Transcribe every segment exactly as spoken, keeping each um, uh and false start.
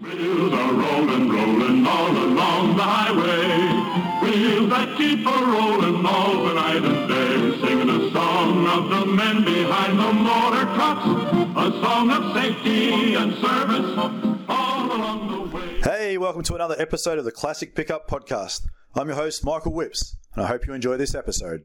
Wheels are rolling, rolling all along the highway. Wheels that keep a rolling all the night and day. Singing a song of the men behind the motor trucks. A song of safety and service all along the way. Hey, welcome to another episode of the Classic Pickup Podcast. I'm your host, Michael Whipps, and I hope you enjoy this episode.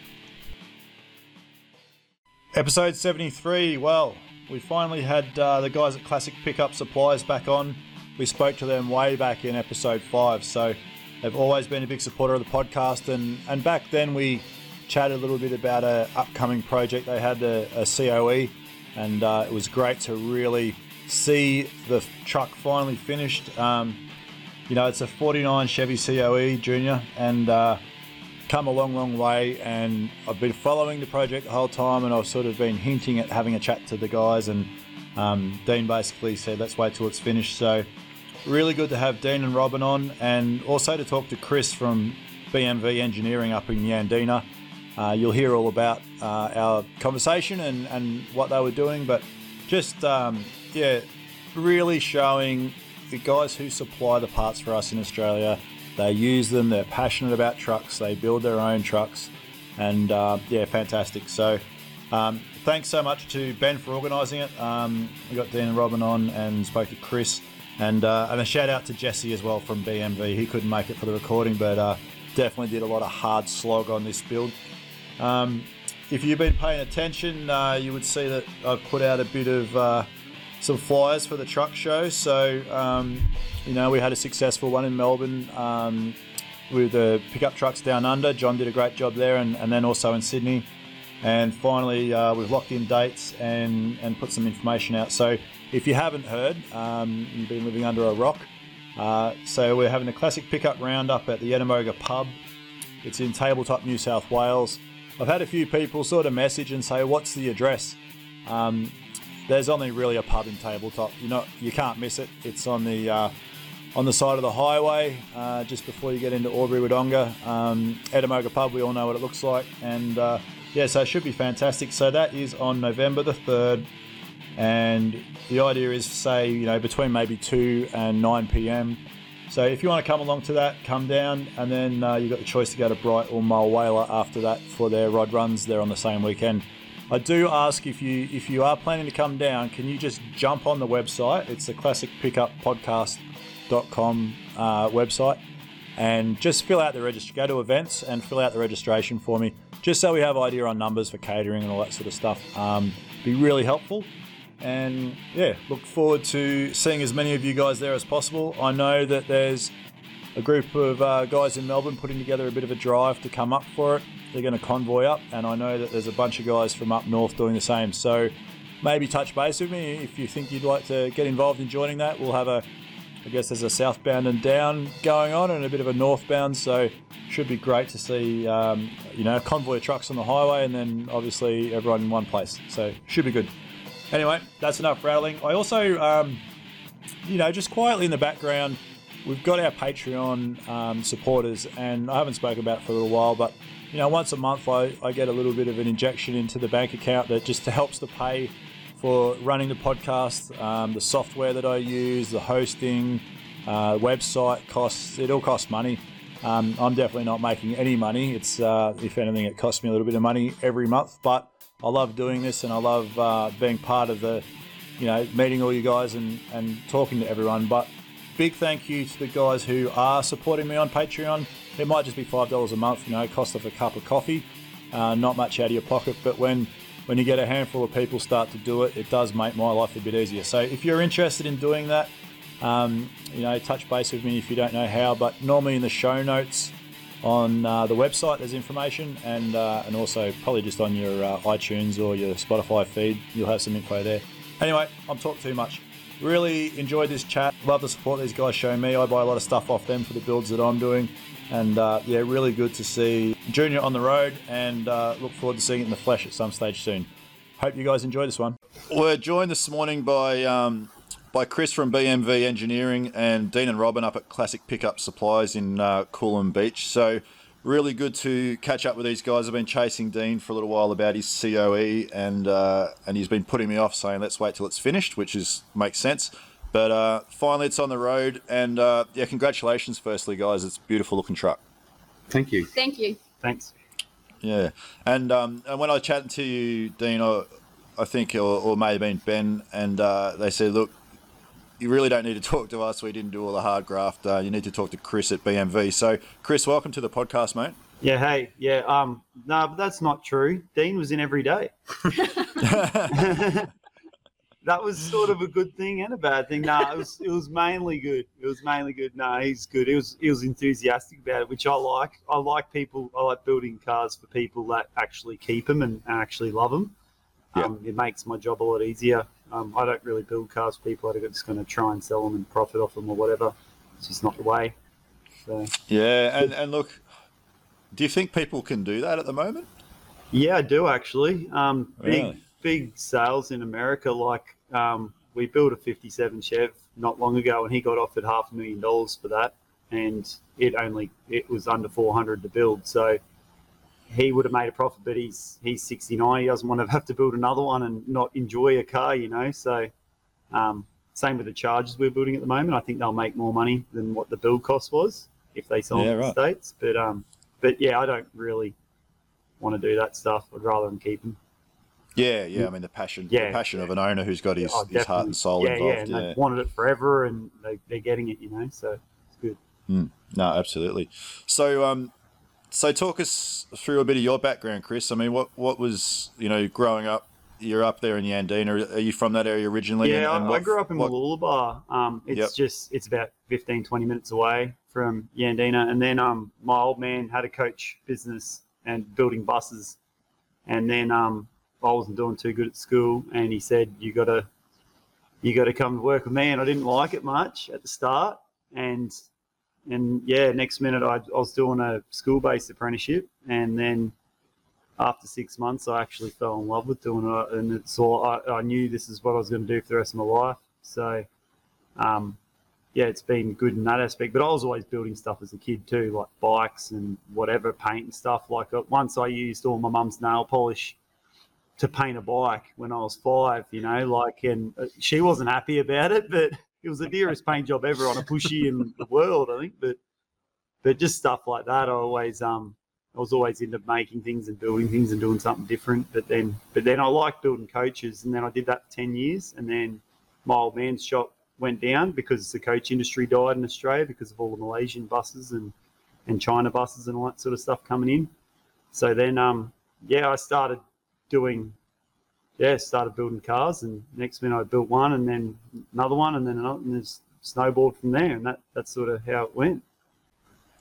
Episode seventy-three, well, we finally had uh, the guys at Classic Pickup Supplies back on. We spoke to them way back in episode five, so they've always been a big supporter of the podcast. And, and back then we chatted a little bit about an upcoming project. They had a, a C O E, and uh, it was great to really see the truck finally finished. Um, you know, it's a forty-nine Chevy C O E Junior, and uh, come a long long way, and I've been following the project the whole time, and I've sort of been hinting at having a chat to the guys, and um, Dean basically said let's wait till it's finished. So really good to have Dean and Robyn on, and also to talk to Chris from B M V Engineering up in Yandina. Uh, you'll hear all about uh, our conversation and, and what they were doing, but just um, yeah, really showing the guys who supply the parts for us in Australia. They use them, they're passionate about trucks, they build their own trucks, and uh, yeah, fantastic. So um, thanks so much to Ben for organising it. Um, we got Dean and Robyn on and spoke to Chris, and, uh, and a shout out to Jesse as well from B M V. He couldn't make it for the recording, but uh, definitely did a lot of hard slog on this build. Um, if you've been paying attention, uh, you would see that I've put out a bit of uh, some flyers for the truck show. So um, you know, we had a successful one in Melbourne um, with the pickup trucks down under. John did a great job there, and, and then also in Sydney, and finally uh, we've locked in dates and and put some information out. So if you haven't heard, um, you've been living under a rock. Uh, so we're having a classic pickup roundup at the Yandina pub. It's in Tabletop, New South Wales. I've had a few people sort of message and say, what's the address? Um, There's only really a pub in Tabletop. You know, you can't miss it. It's on the uh, on the side of the highway, uh, just before you get into Albury Wodonga. Um, Edamoga Pub, we all know what it looks like, and uh, yeah, so it should be fantastic. So that is on November the third, and the idea is, say, you know, between maybe two and nine p m. So if you want to come along to that, come down, and then uh, you've got the choice to go to Bright or Mulwala after that for their rod runs. They're on the same weekend. I do ask, if you if you are planning to come down, can you just jump on the website? It's the classic pickup podcast dot com uh, website, and just fill out the register. Go to events and fill out the registration for me, just so we have idea on numbers for catering and all that sort of stuff. Um, be really helpful, and yeah, look forward to seeing as many of you guys there as possible. I know that there's a group of uh, guys in Melbourne putting together a bit of a drive to come up for it. They're going to convoy up, and I know that there's a bunch of guys from up north doing the same. So maybe touch base with me if you think you'd like to get involved in joining that. We'll have a, I guess there's a southbound and down going on, and a bit of a northbound. So should be great to see, um, you know, a convoy of trucks on the highway, and then obviously everyone in one place. So should be good. Anyway, that's enough rattling. I also, um, you know, just quietly in the background, we've got our Patreon um, supporters, and I haven't spoken about it for a little while, but you know, once a month I, I get a little bit of an injection into the bank account that just helps to pay for running the podcast, um, the software that I use, the hosting, uh, website costs. It all costs money. Um, I'm definitely not making any money. It's uh, if anything, it costs me a little bit of money every month, but I love doing this, and I love uh, being part of the, you know, meeting all you guys and, and talking to everyone. But big thank you to the guys who are supporting me on Patreon. It might just be five dollars a month, you know, cost of a cup of coffee, uh, not much out of your pocket, but when, when you get a handful of people start to do it, it does make my life a bit easier. So if you're interested in doing that, um, you know, touch base with me if you don't know how, but normally in the show notes, on uh, the website. There's information, and uh, and also probably just on your uh, iTunes or your Spotify feed, you'll have some info there. Anyway, I'm talking too much. Really enjoyed this chat. Love the support these guys show me. I buy a lot of stuff off them for the builds that I'm doing. And uh, yeah, really good to see Junior on the road, and uh, look forward to seeing it in the flesh at some stage soon. Hope you guys enjoy this one. We're joined this morning by um, by Chris from B M V Engineering and Dean and Robyn up at Classic Pickup Supplies in uh, Coolum Beach. So really good to catch up with these guys. I've been chasing Dean for a little while about his C O E, and uh, and he's been putting me off, saying let's wait till it's finished, which is makes sense. But uh, finally, it's on the road, and uh, yeah, congratulations, firstly, guys. It's a beautiful looking truck. Thank you. Thank you. Thanks. Yeah, and um, and when I chatted to you, Dean, I, I think, or, or may have been Ben, and uh, they said, look, you really don't need to talk to us. We didn't do all the hard graft. Uh, you need to talk to Chris at B M V. So, Chris, welcome to the podcast, mate. Yeah, hey, yeah, um, no, but that's not true. Dean was in every day. That was sort of a good thing and a bad thing. No, it was it was mainly good. It was mainly good. No, he's good. He was he was enthusiastic about it, which I like. I like people. I like building cars for people that actually keep them and, and actually love them. Yep. Um, it makes my job a lot easier. Um, I don't really build cars for people that are just going to try and sell them and profit off them or whatever. It's just not the way. So. Yeah, and, and look, do you think people can do that at the moment? Yeah, I do actually. Um, really? Big, big sales in America, like um we built a fifty-seven Chev not long ago, and he got offered half a million dollars for that, and it only it was under four hundred to build, so he would have made a profit. But he's he's sixty-nine, he doesn't want to have to build another one and not enjoy a car, you know. So um same with the Chargers we're building at the moment. I think they'll make more money than what the build cost was if they sell yeah, in right. the States. But um but yeah, I don't really want to do that stuff. I'd rather them keep them. Yeah, yeah. I mean, the passion, yeah, the passion yeah. of an owner who's got his, oh, his heart and soul yeah, involved. Yeah, and yeah, they've wanted it forever, and they, they're getting it, you know. So it's good. Mm. No, absolutely. So, um, so talk us through a bit of your background, Chris. I mean, what what was you know growing up? You're up there in Yandina. Are you from that area originally? Yeah, and, and I, what, I grew up in Mooloolaba. Um, it's yep. just it's about fifteen, twenty minutes away from Yandina. And then um, my old man had a coach business and building buses, and then um. I wasn't doing too good at school, and he said, you gotta you gotta come to work with me. And I didn't like it much at the start, and and yeah, next minute I, I was doing a school-based apprenticeship, and then after six months I actually fell in love with doing it, and it's all I, I knew this is what I was going to do for the rest of my life. So um yeah, it's been good in that aspect. But I was always building stuff as a kid too, like bikes and whatever, paint and stuff. Like once I used all my mum's nail polish to paint a bike when I was five, you know, like, and she wasn't happy about it, but it was the dearest paint job ever on a pushy in the world, I think. But, but just stuff like that. I always, um, I was always into making things and building things and doing something different. But then, but then I liked building coaches, and then I did that for ten years. And then my old man's shop went down because the coach industry died in Australia because of all the Malaysian buses and, and China buses and all that sort of stuff coming in. So then, um, yeah, I started, doing yeah started building cars, and next minute I built one, and then another one, and then another, and just snowballed from there, and that that's sort of how it went.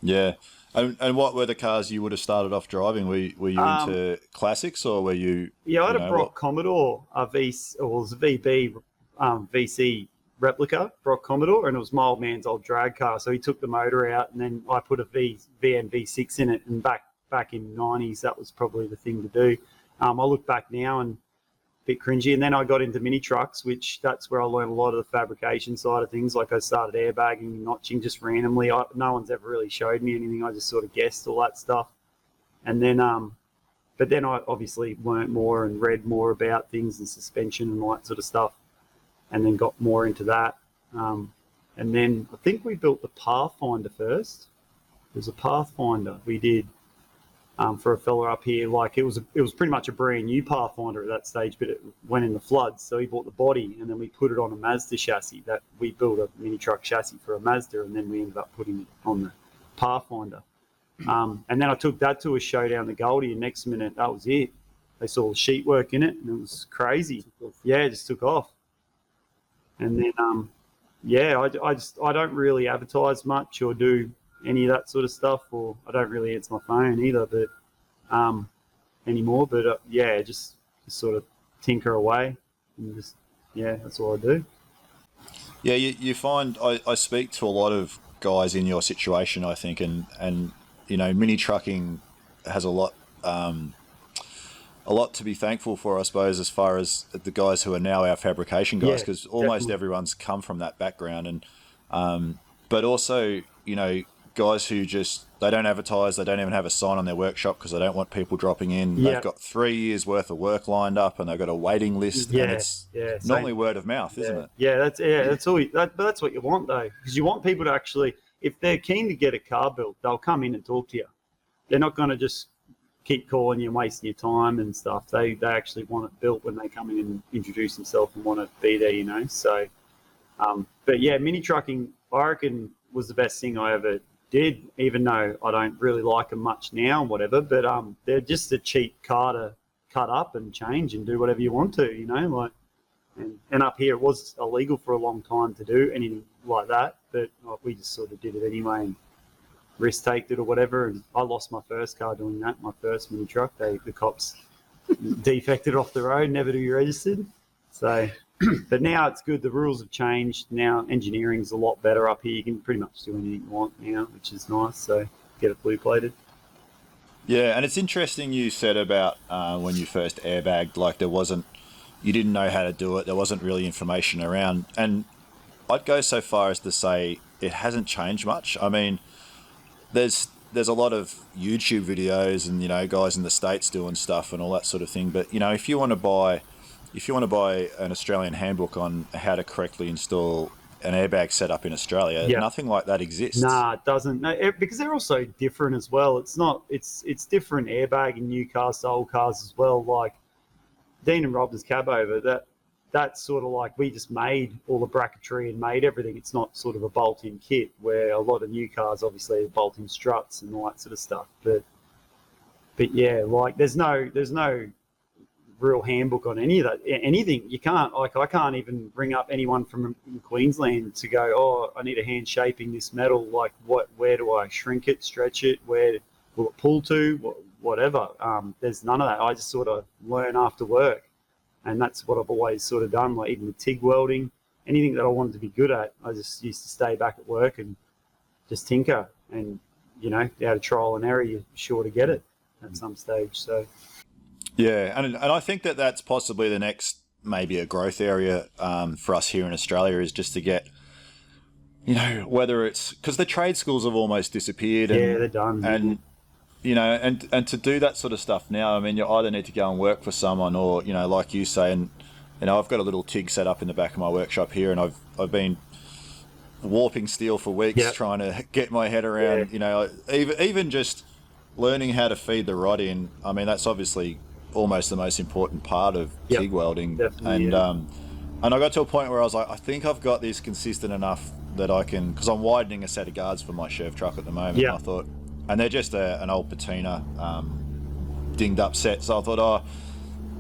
Yeah. And, and what were the cars you would have started off driving? Were, were you um, into classics, or were you yeah I had you know, a Brock what? Commodore a V or well, it was a V B um V C replica Brock Commodore, and it was my old man's old drag car, so he took the motor out, and then I put a V V N V six in it, and back back in the nineties that was probably the thing to do. Um, I look back now and a bit cringy. And then I got into mini trucks, which that's where I learned a lot of the fabrication side of things. Like I started airbagging and notching just randomly. I, no one's ever really showed me anything. I just sort of guessed all that stuff. And then, um, but then I obviously learned more and read more about things and suspension and all that sort of stuff, and then got more into that. Um, and then I think we built the Pathfinder first. There's a Pathfinder we did. Um, for a fella up here, like it was a, it was pretty much a brand new Pathfinder at that stage, but it went in the floods, so he bought the body, and then we put it on a Mazda chassis. That we built a mini truck chassis for a Mazda, and then we ended up putting it on the Pathfinder. Um, and then I took that to a show down the Goldie, and next minute that was it. They saw the sheet work in it, and it was crazy. Yeah, it just took off. And then um, yeah, I, I just I don't really advertise much or do any of that sort of stuff, or I don't really answer my phone either, but um, anymore. But uh, yeah, just, just sort of tinker away, and just yeah, that's all I do. Yeah, you, you find I, I speak to a lot of guys in your situation, I think, and and you know, mini trucking has a lot. Um, a lot to be thankful for, I suppose, as far as the guys who are now our fabrication guys, because yeah, almost definitely. Everyone's come from that background. And um, but also, you know, guys who just, they don't advertise, they don't even have a sign on their workshop because they don't want people dropping in. Yeah. They've got three years worth of work lined up and they've got a waiting list. Yeah, and it's yeah, normally word of mouth, yeah. Isn't it? Yeah, that's yeah, that's all. You, that, but that's what you want, though, because you want people to actually, if they're keen to get a car built, they'll come in and talk to you. They're not going to just keep calling you, wasting your time and stuff. They they actually want it built when they come in and introduce themselves and want to be there, you know. So, um, but yeah, mini trucking, I reckon, was the best thing I ever did, even though I don't really like them much now and whatever. But um, they're just a cheap car to cut up and change and do whatever you want to, you know. Like, and, and up here it was illegal for a long time to do anything like that, but like, we just sort of did it anyway and risk taked it or whatever, and I lost my first car doing that. My first mini truck, they the cops defected off the road, never to be registered. So, but now it's good. The rules have changed. Now engineering's a lot better up here. You can pretty much do anything you want now, which is nice. So get it blue plated. Yeah, and it's interesting you said about uh, when you first airbagged. Like there wasn't, you didn't know how to do it. There wasn't really information around. And I'd go so far as to say it hasn't changed much. I mean. There's there's a lot of YouTube videos and, you know, guys in the States doing stuff and all that sort of thing. But, you know, if you want to buy if you want to buy an Australian handbook on how to correctly install an airbag setup in Australia, yeah. Nothing like that exists. Nah, it doesn't. No, it, because they're also different as well. It's not it's it's different airbag in new cars to old cars as well. Like Dean and Robyn's cab over, that that's sort of like we just made all the bracketry and made everything. It's not sort of a bolt-in kit, where a lot of new cars obviously are bolt-in struts and all that sort of stuff. But but yeah, like there's no there's no real handbook on any of that. Anything you can't like I can't even bring up anyone from Queensland to go, oh, I need a hand shaping this metal. Like what? Where do I shrink it, stretch it? Where will it pull to? Whatever. Um, there's none of that. I just sort of learn after work. And that's what I've always sort of done, like even the TIG welding, anything that I wanted to be good at, I just used to stay back at work and just tinker. And, you know, out of trial and error, you're sure to get it at some stage. So, yeah, and and I think that that's possibly the next maybe a growth area um, for us here in Australia is just to get, you know, whether it's because the trade schools have almost disappeared. And, yeah, they're done. And, you know, and, and to do that sort of stuff now, I mean, you either need to go and work for someone or, you know, like you say, and, you know, I've got a little TIG set up in the back of my workshop here, and I've I've been warping steel for weeks, yep. Trying to get my head around, yeah. You know, even, even just learning how to feed the rod in. I mean, that's obviously almost the most important part of yep. TIG welding. Definitely, and, yeah. um, and I got to a point where I was like, I think I've got this consistent enough that I can, because I'm widening a set of guards for my Chev truck at the moment, yep. I thought. And they're just a, an old patina, um, dinged up set. So I thought, oh,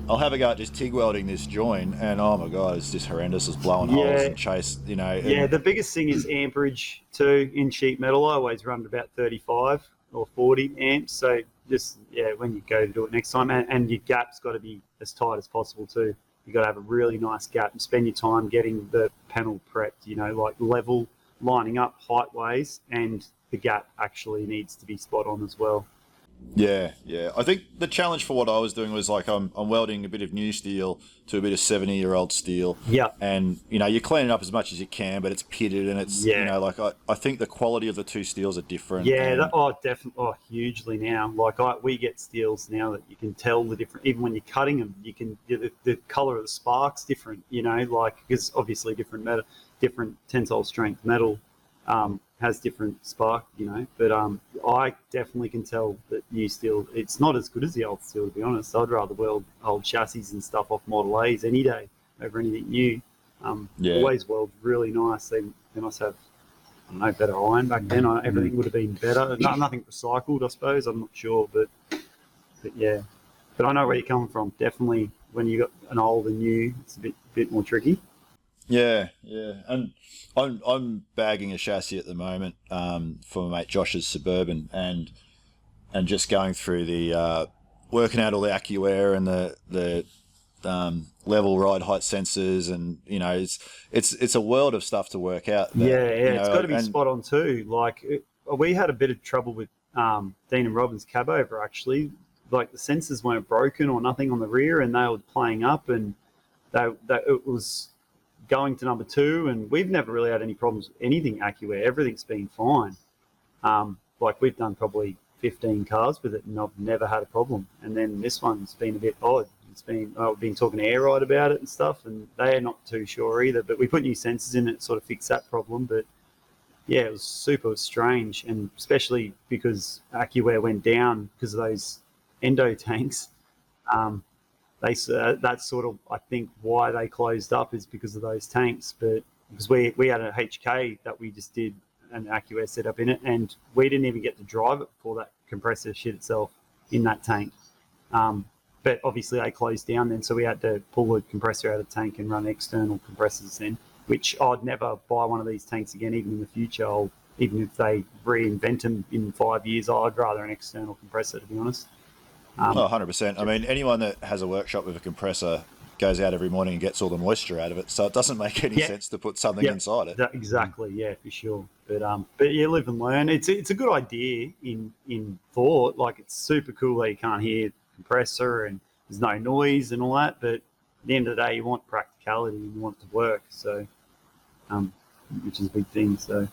I'll have a go at just TIG welding this join. And oh my God, it's just horrendous. It's blowing yeah. holes and chase, you know. And... Yeah, the biggest thing is amperage too in sheet metal. I always run about thirty-five or forty amps. So just, yeah, when you go to do it next time. And, and your gap's got to be as tight as possible too. You've got to have a really nice gap and spend your time getting the panel prepped, you know, like level, lining up height ways, and the gap actually needs to be spot on as well. Yeah, yeah. I think the challenge for what I was doing was like I'm, I'm welding a bit of new steel to a bit of seventy-year-old steel. Yeah. And, you know, you clean it up as much as you can, but it's pitted and it's, yeah. You know, like I, I think the quality of the two steels are different. Yeah, and... that, oh, definitely, oh, hugely now. Like I, we get steels now that you can tell the different, even when you're cutting them, you can, the, the color of the spark's different, you know, like, because obviously different metal, different tensile strength metal, um, has different spark, you know, but um, I definitely can tell that new steel, it's not as good as the old steel, to be honest. I'd rather weld old chassis and stuff off Model A's any day over anything new. Um, yeah. Always weld really nice. They, they must have, I don't know, better iron back then. I, everything would have been better. No, nothing recycled, I suppose. I'm not sure, but, but yeah. But I know where you're coming from. Definitely when you got an old and new, it's a bit, bit more tricky. Yeah, yeah. And I'm I'm bagging a chassis at the moment um, for my mate Josh's Suburban, and and just going through the uh, working out all the AccuAir and the the um, level ride height sensors, and you know it's it's it's a world of stuff to work out. That, yeah, yeah. You know, it's got to be and, spot on too. Like it, we had a bit of trouble with um, Dean and Robyn's cab over actually. Like the sensors weren't broken or nothing on the rear, and they were playing up, and they, they it was. Going to number two, and we've never really had any problems with anything AccuAir. Everything's been fine. Um, like we've done probably fifteen cars with it, and I've never had a problem. And then this one's been a bit odd. It's been I've been talking to AirRide about it and stuff, and they're not too sure either. But we put new sensors in it, sort of fix that problem. But yeah, it was super strange, and especially because AccuAir went down because of those endo tanks. Um, They uh, that's sort of I think why they closed up is because of those tanks, but because we we had a H K that we just did an AccuAir setup in it, and we didn't even get to drive it before that compressor shit itself in that tank. Um, but obviously they closed down then, so we had to pull the compressor out of the tank and run external compressors then. Which I'd never buy one of these tanks again, even in the future. I'll, even if they reinvent them in five years, I'd rather an external compressor, to be honest. Um, oh, one hundred percent. I mean, anyone that has a workshop with a compressor goes out every morning and gets all the moisture out of it, so it doesn't make any yeah. sense to put something yeah. inside it. That, exactly, yeah, for sure. But um, but yeah, live and learn. It's it's a good idea in in thought. Like, it's super cool that you can't hear the compressor and there's no noise and all that, but at the end of the day, you want practicality and you want it to work, so um, which is a big thing, so.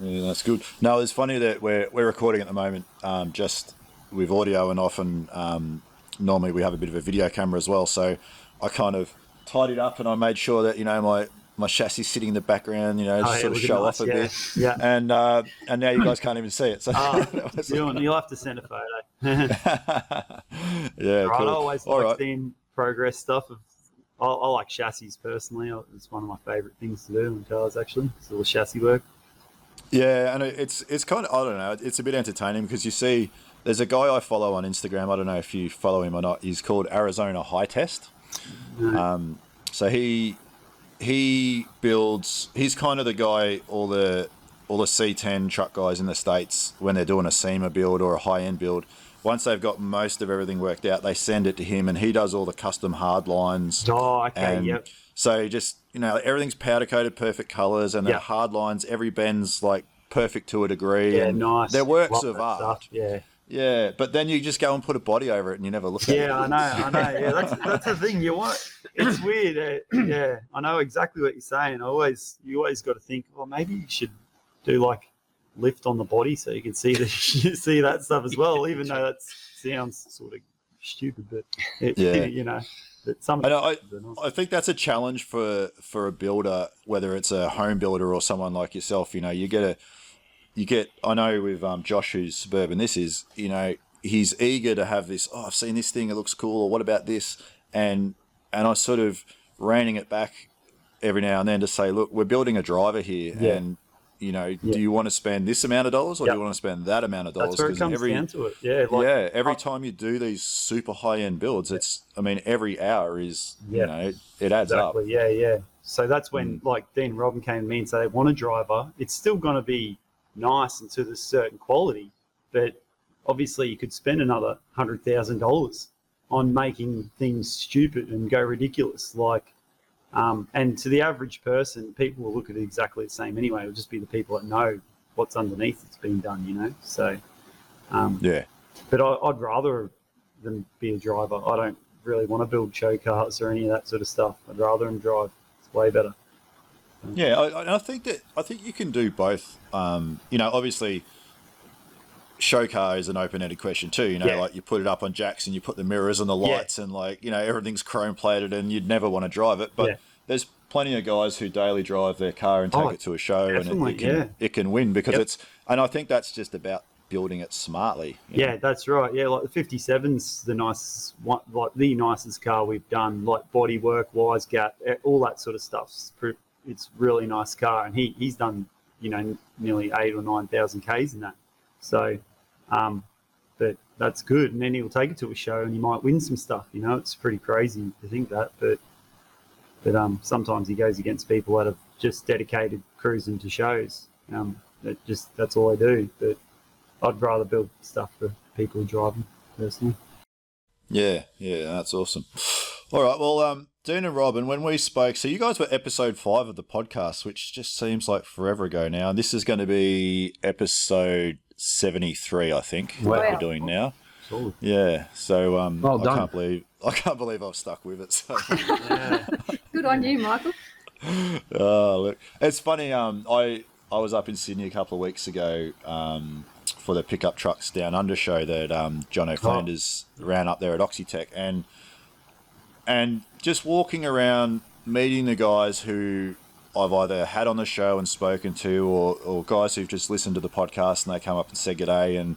Yeah, that's good. No, it's funny that we're, we're recording at the moment, um, just... with audio, and often um, normally we have a bit of a video camera as well. So I kind of tidied up and I made sure that, you know, my, my chassis sitting in the background, you know, oh, yeah, sort of show nice, off a yeah, bit. Yeah. And uh, and now you guys can't even see it. So oh, like, you'll have to send a photo. Yeah, right, cool. I always like right. seeing progress stuff. Of, I, I like chassis personally. It's one of my favourite things to do in cars, actually. It's a little chassis work. Yeah, and it's it's kind of, I don't know, it's a bit entertaining because you see... There's a guy I follow on Instagram. I don't know if you follow him or not. He's called Arizona High Test. Um, so he he builds. He's kind of the guy all the all the C ten truck guys in the States, when they're doing a SEMA build or a high end build, once they've got most of everything worked out, they send it to him, and he does all the custom hard lines. Oh, okay, and yep. So just you know, everything's powder coated, perfect colors, and the yep. hard lines. Every bend's like perfect to a degree. Yeah, and nice. They're works of art. Stuff. Yeah. Yeah, but then you just go and put a body over it, and you never look at yeah, it. Yeah, I know, I know. Yeah, that's that's the thing. You want it's weird. Uh, yeah, I know exactly what you're saying. I always you always got to think. Well, maybe you should do like lift on the body so you can see the you see that stuff as well. Even though that sounds sort of stupid, but it, yeah, you know. But some I, know, I, I think that's a challenge for for a builder, whether it's a home builder or someone like yourself. You know, you get a. You get, I know with um, Josh, who's Suburban, this is, you know, he's eager to have this, oh, I've seen this thing, it looks cool, or what about this? And and I sort of reining it back every now and then to say, look, we're building a driver here. Yeah. And, you know, yeah. do you want to spend this amount of dollars or yep. do you want to spend that amount of dollars? That's where it comes every, down to it. Yeah, like, yeah every up, time you do these super high-end builds, yeah. it's, I mean, every hour is, yeah. you know, it adds exactly. up. Yeah, yeah. So that's when, mm. like, Dean and Robyn came to me and said, they want a driver. It's still going to be nice and to this certain quality, but obviously you could spend another hundred thousand dollars on making things stupid and go ridiculous, like um and to the average person, people will look at it exactly the same anyway. It'll just be the people that know what's underneath that's been done, you know. So um yeah, but I, I'd rather than be a driver. I don't really want to build show cars or any of that sort of stuff. I'd rather than drive. It's way better. Yeah, I, I think that I think you can do both. Um, you know, obviously, show car is an open-ended question too. You know, yeah. like you put it up on jacks and you put the mirrors and the lights yeah. and like you know everything's chrome plated and you'd never want to drive it. But yeah. there's plenty of guys who daily drive their car and take oh, it to a show, definitely, and it, it can yeah. it can win because yep. it's. And I think that's just about building it smartly. Yeah, know? That's right. Yeah, like the fifty-seven's the nicest one, like the nicest car we've done. Like body work, wise gap, all that sort of stuff's pretty. It's really nice car, and he he's done you know nearly eight or nine thousand k's in that. So, um, but that's good. And then he'll take it to a show, and he might win some stuff. You know, it's pretty crazy to think that, but But um, sometimes he goes against people that have just dedicated cruising to shows. Um, that just that's all I do. But I'd rather build stuff for people who drive them personally. Yeah, yeah, that's awesome. All right, well, um, Dean and Robyn, when we spoke, so you guys were episode five of the podcast, which just seems like forever ago now. And this is going to be episode seventy-three, I think, wow. That we're doing now. Cool. Yeah, so um, well I can't believe I can't believe I've stuck with it. So. Yeah. Good on you, Michael. Oh, look, it's funny. Um, I I was up in Sydney a couple of weeks ago. Um. For the pickup trucks down under show that um, John O'Flanders oh. ran up there at OxyTech, and and just walking around, meeting the guys who I've either had on the show and spoken to, or, or guys who've just listened to the podcast and they come up and say g'day, and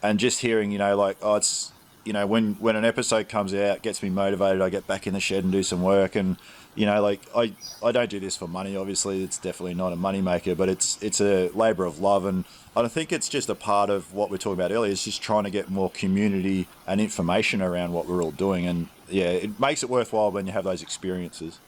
and just hearing, you know, like, oh, it's, you know, when when an episode comes out, it gets me motivated. I get back in the shed and do some work, and you know, like I I don't do this for money. Obviously, it's definitely not a money maker, but it's it's a labour of love. And I think it's just a part of what we were talking about earlier. It's just trying to get more community and information around what we're all doing. And, yeah, it makes it worthwhile when you have those experiences.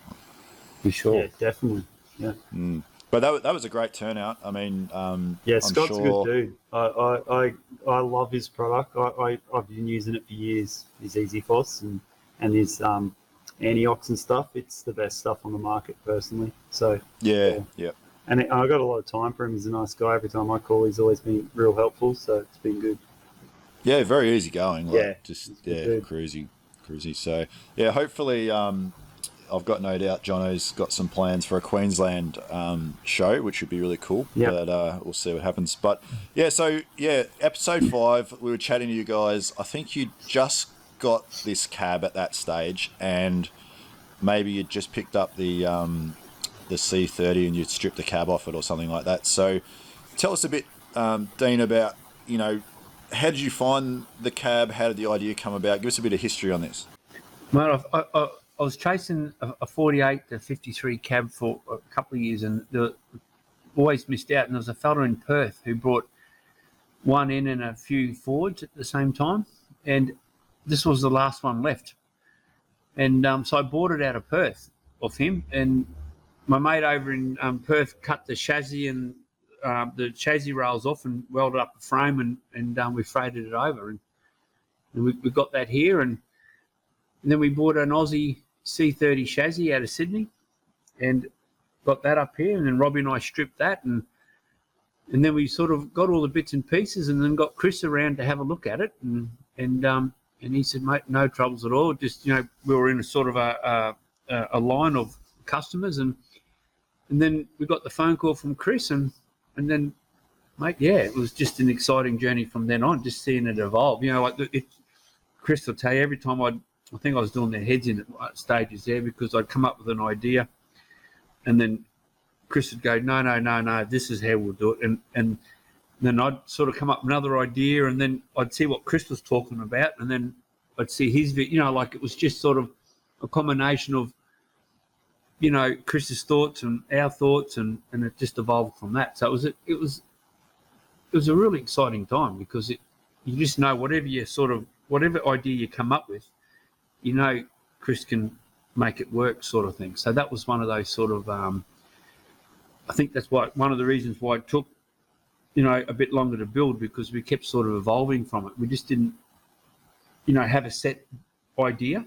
For sure. Yeah, definitely. Yeah. Mm. But that, that was a great turnout. I mean, um, yeah, Scott's sure... a good dude. I, I, I, I love his product. I, I, I've been using it for years. His EasyFoss and, and his um, Antiox and stuff. It's the best stuff on the market, personally. So Yeah, yeah. yeah. And I got a lot of time for him. He's a nice guy. Every time I call, he's always been real helpful. So it's been good. Yeah, very easy going. Like, yeah, just yeah, good. cruisy, cruisy. So yeah, hopefully, um, I've got no doubt Jono's got some plans for a Queensland um, show, which would be really cool. Yeah, but uh, we'll see what happens. But yeah, so yeah, episode five, we were chatting to you guys. I think you just got this cab at that stage, and maybe you just picked up the. Um, the C thirty and you'd strip the cab off it or something like that. So tell us a bit, um, Dean, about, you know, how did you find the cab? How did the idea come about? Give us a bit of history on this. Mate, I, I, I was chasing a forty-eight to fifty-three cab for a couple of years and the, always missed out. And there was a fella in Perth who brought one in and a few Fords at the same time. And this was the last one left. And um, so I bought it out of Perth off him, and my mate over in um, Perth cut the chassis and uh, the chassis rails off and welded up the frame, and, and um, we freighted it over. And, and we, we got that here. And, and then we bought an Aussie C thirty chassis out of Sydney and got that up here. And then Robyn and I stripped that. And and then we sort of got all the bits and pieces and then got Chris around to have a look at it. And and um, and he said, mate, no troubles at all. Just, you know, we were in a sort of a, a, a line of customers, and And then we got the phone call from Chris, and and then, mate, yeah, it was just an exciting journey from then on, just seeing it evolve. You know, like it, Chris will tell you, every time I'd, I think I was doing their heads in at stages there because I'd come up with an idea, and then Chris would go, no, no, no, no, this is how we'll do it. And, and then I'd sort of come up with another idea, and then I'd see what Chris was talking about, and then I'd see his, you know, like it was just sort of a combination of, you know, Chris's thoughts and our thoughts, and, and it just evolved from that. So it was, a, it was, it was a really exciting time because it, you just know whatever you sort of, whatever idea you come up with, you know, Chris can make it work, sort of thing. So that was one of those sort of, um, I think that's why, one of the reasons why it took, you know, a bit longer to build, because we kept sort of evolving from it. We just didn't, you know, have a set idea.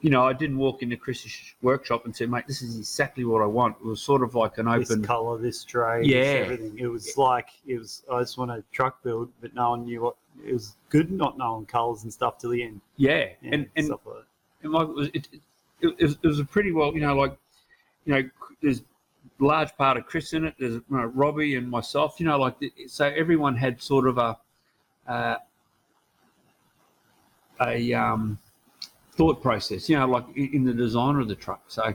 You know, I didn't walk into Chris's workshop and say, mate, this is exactly what I want. It was sort of like an open... This colour, this tray, yeah. This everything. It was yeah. like, it was. I just want a truck build, but no one knew what... It was good not knowing colours and stuff till the end. Yeah. yeah and and, like and like it, was, it, it, it, was, it was a pretty well, you know, like, you know, there's a large part of Chris in it. There's you know, Robbie and myself, you know, like... So everyone had sort of a... Uh, a... um. thought process, you know, like in the design of the truck. So,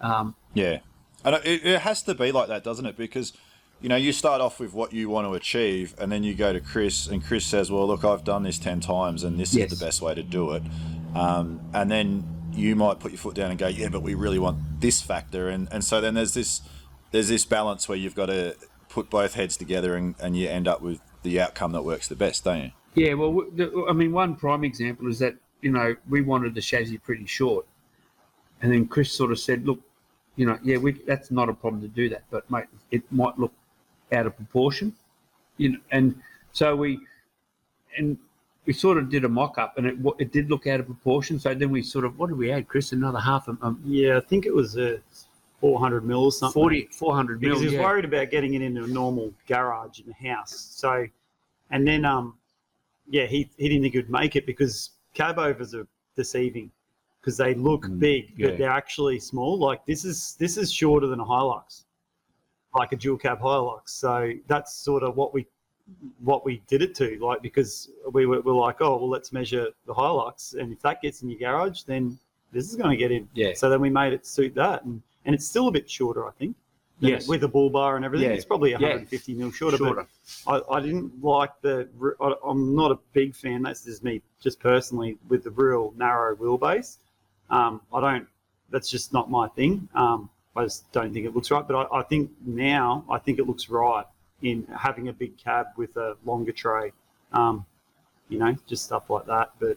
um, yeah, and it, it has to be like that, doesn't it? Because, you know, you start off with what you want to achieve, and then you go to Chris, and Chris says, "Well, look, I've done this ten times, and this yes. is the best way to do it." Um, and then you might put your foot down and go, "Yeah, but we really want this factor," and and so then there's this there's this balance where you've got to put both heads together, and, and you end up with the outcome that works the best, don't you? Yeah, well, I mean, one prime example is that. You know, we wanted the chassis pretty short, And then Chris sort of said, look, you know, yeah, we, that's not a problem to do that, but mate, it might look out of proportion, you know. And so we, and we sort of did a mock-up, and it it did look out of proportion. So then we sort of, what did we add, Chris? Another half of um, yeah, I think it was a four hundred mil or something. forty, four hundred because mil. Because he was yeah. worried about getting it into a normal garage in the house. So, and then um, yeah, he he didn't think he'd make it because cabovers are deceiving, because they look mm, big, yeah. but they're actually small. Like this is this is shorter than a Hilux, like a dual cab Hilux. So that's sort of what we what we did it to, like, because we were, were like, oh well, let's measure the Hilux, and if that gets in your garage, then this is going to get in. Yeah. So then we made it suit that, and, and it's still a bit shorter, I think. Yes. With the bull bar and everything, yeah. it's probably one hundred fifty yeah. mil shorter. shorter. But I, I didn't like the. I, I'm not a big fan. That's just me, just personally, with the real narrow wheelbase. Um, I don't. That's just not my thing. Um, I just don't think it looks right. But I, I think now, I think it looks right in having a big cab with a longer tray, um, you know, just stuff like that. But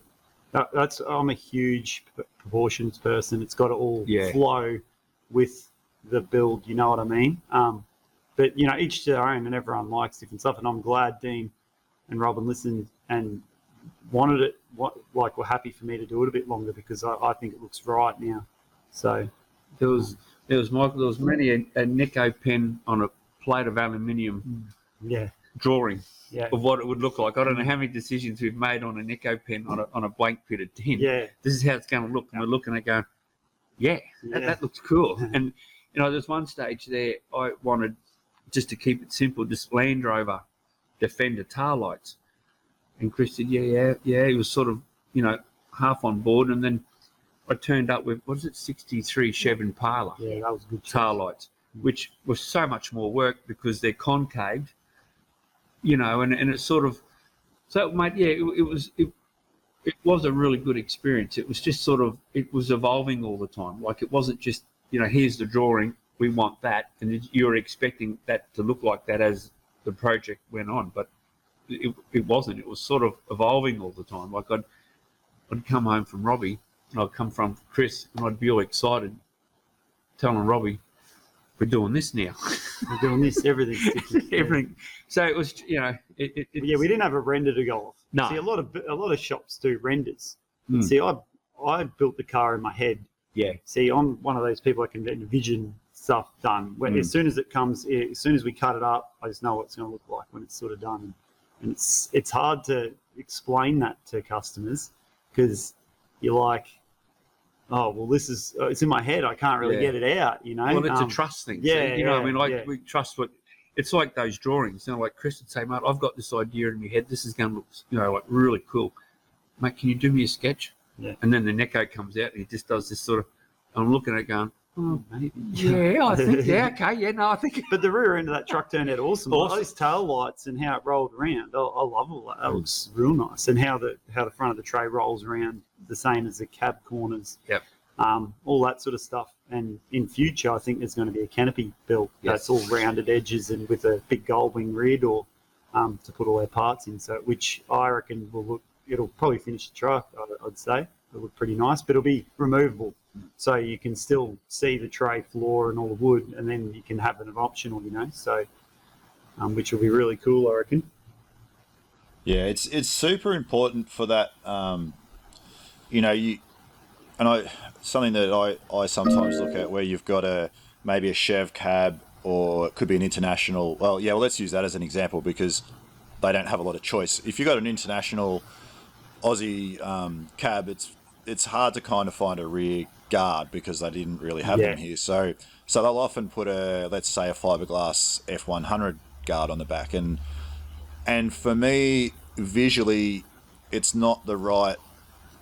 that, that's I'm a huge proportions person. It's got to all yeah. flow with the build, you know what I mean? Um, but, you know, each to their own, and everyone likes different stuff. And I'm glad Dean and Robyn listened and wanted it, what, like were happy for me to do it a bit longer, because I, I think it looks right now. So there was, there was, Michael, there was many a, a Nico pen on a plate of aluminium yeah. drawing yeah. of what it would look like. I don't know how many decisions we've made on a Nico pen on a, on a blank bit of tin. Yeah. This is how it's going to look. And we're looking at going, yeah, yeah. That, that looks cool. And, you know, there's one stage there I wanted, just to keep it simple, just Land Rover Defender tail lights. And Chris said, yeah, yeah, yeah. He was sort of, you know, half on board. And then I turned up with, what is it, sixty-three Chev Impala. Yeah, that was a good tail lights, which was so much more work because they're concaved, you know, and, and it's sort of, so, mate, yeah, it, it was, it, it was a really good experience. It was just sort of, it was evolving all the time. Like it wasn't just, you know, here's the drawing, we want that, and you're expecting that to look like that as the project went on, but it, it wasn't. It was sort of evolving all the time. Like I'd, I'd come home from Robbie, and I'd come from Chris, and I'd be all excited, telling Robbie, we're doing this now. We're doing this, everything. Everything. So it was, you know. It, it, yeah, we didn't have a render to go off. No. See, a lot of, a lot of shops do renders. Mm. See, I, I built the car in my head. Yeah. See, I'm one of those people that can envision stuff done. When mm. as soon as it comes, as soon as we cut it up, I just know what it's going to look like when it's sort of done. And it's it's hard to explain that to customers, because you're like, oh well, this is it's in my head. I can't really yeah. get it out, you know. Well, it's um, a trust thing. Yeah. So, you know, yeah, I mean, like yeah. we trust what. It's like those drawings. You know, like Chris would say, mate, I've got this idea in my head. This is going to look, you know, like really cool. Mate, can you do me a sketch? Yeah. And then the Neko comes out and he just does this sort of, I'm looking at it going, oh, maybe. Yeah, I think, yeah, okay, yeah, no, I think. But the rear end of that truck turned out awesome. awesome. Those tail lights and how it rolled around, I, I love all that. That mm. looks real nice. And how the how the front of the tray rolls around, the same as the cab corners. Yep. Um, all that sort of stuff. And in future, I think there's going to be a canopy built yep. that's all rounded edges and with a big gold wing rear door um, to put all their parts in, so which I reckon will look, it'll probably finish the truck, I'd say. It'll look pretty nice, but it'll be removable. So you can still see the tray floor and all the wood, and then you can have an optional, you know, so, um, which will be really cool, I reckon. Yeah, it's it's super important for that, um, you know, you and I, something that I, I sometimes look at where you've got a maybe a Chev cab, or it could be an international. Well, yeah, well, let's use that as an example because they don't have a lot of choice. If you've got an international Aussie um, cab, it's it's hard to kind of find a rear guard because they didn't really have yeah. them here. So so they'll often put a, let's say, a fiberglass F one hundred guard on the back, and and for me visually, it's not the right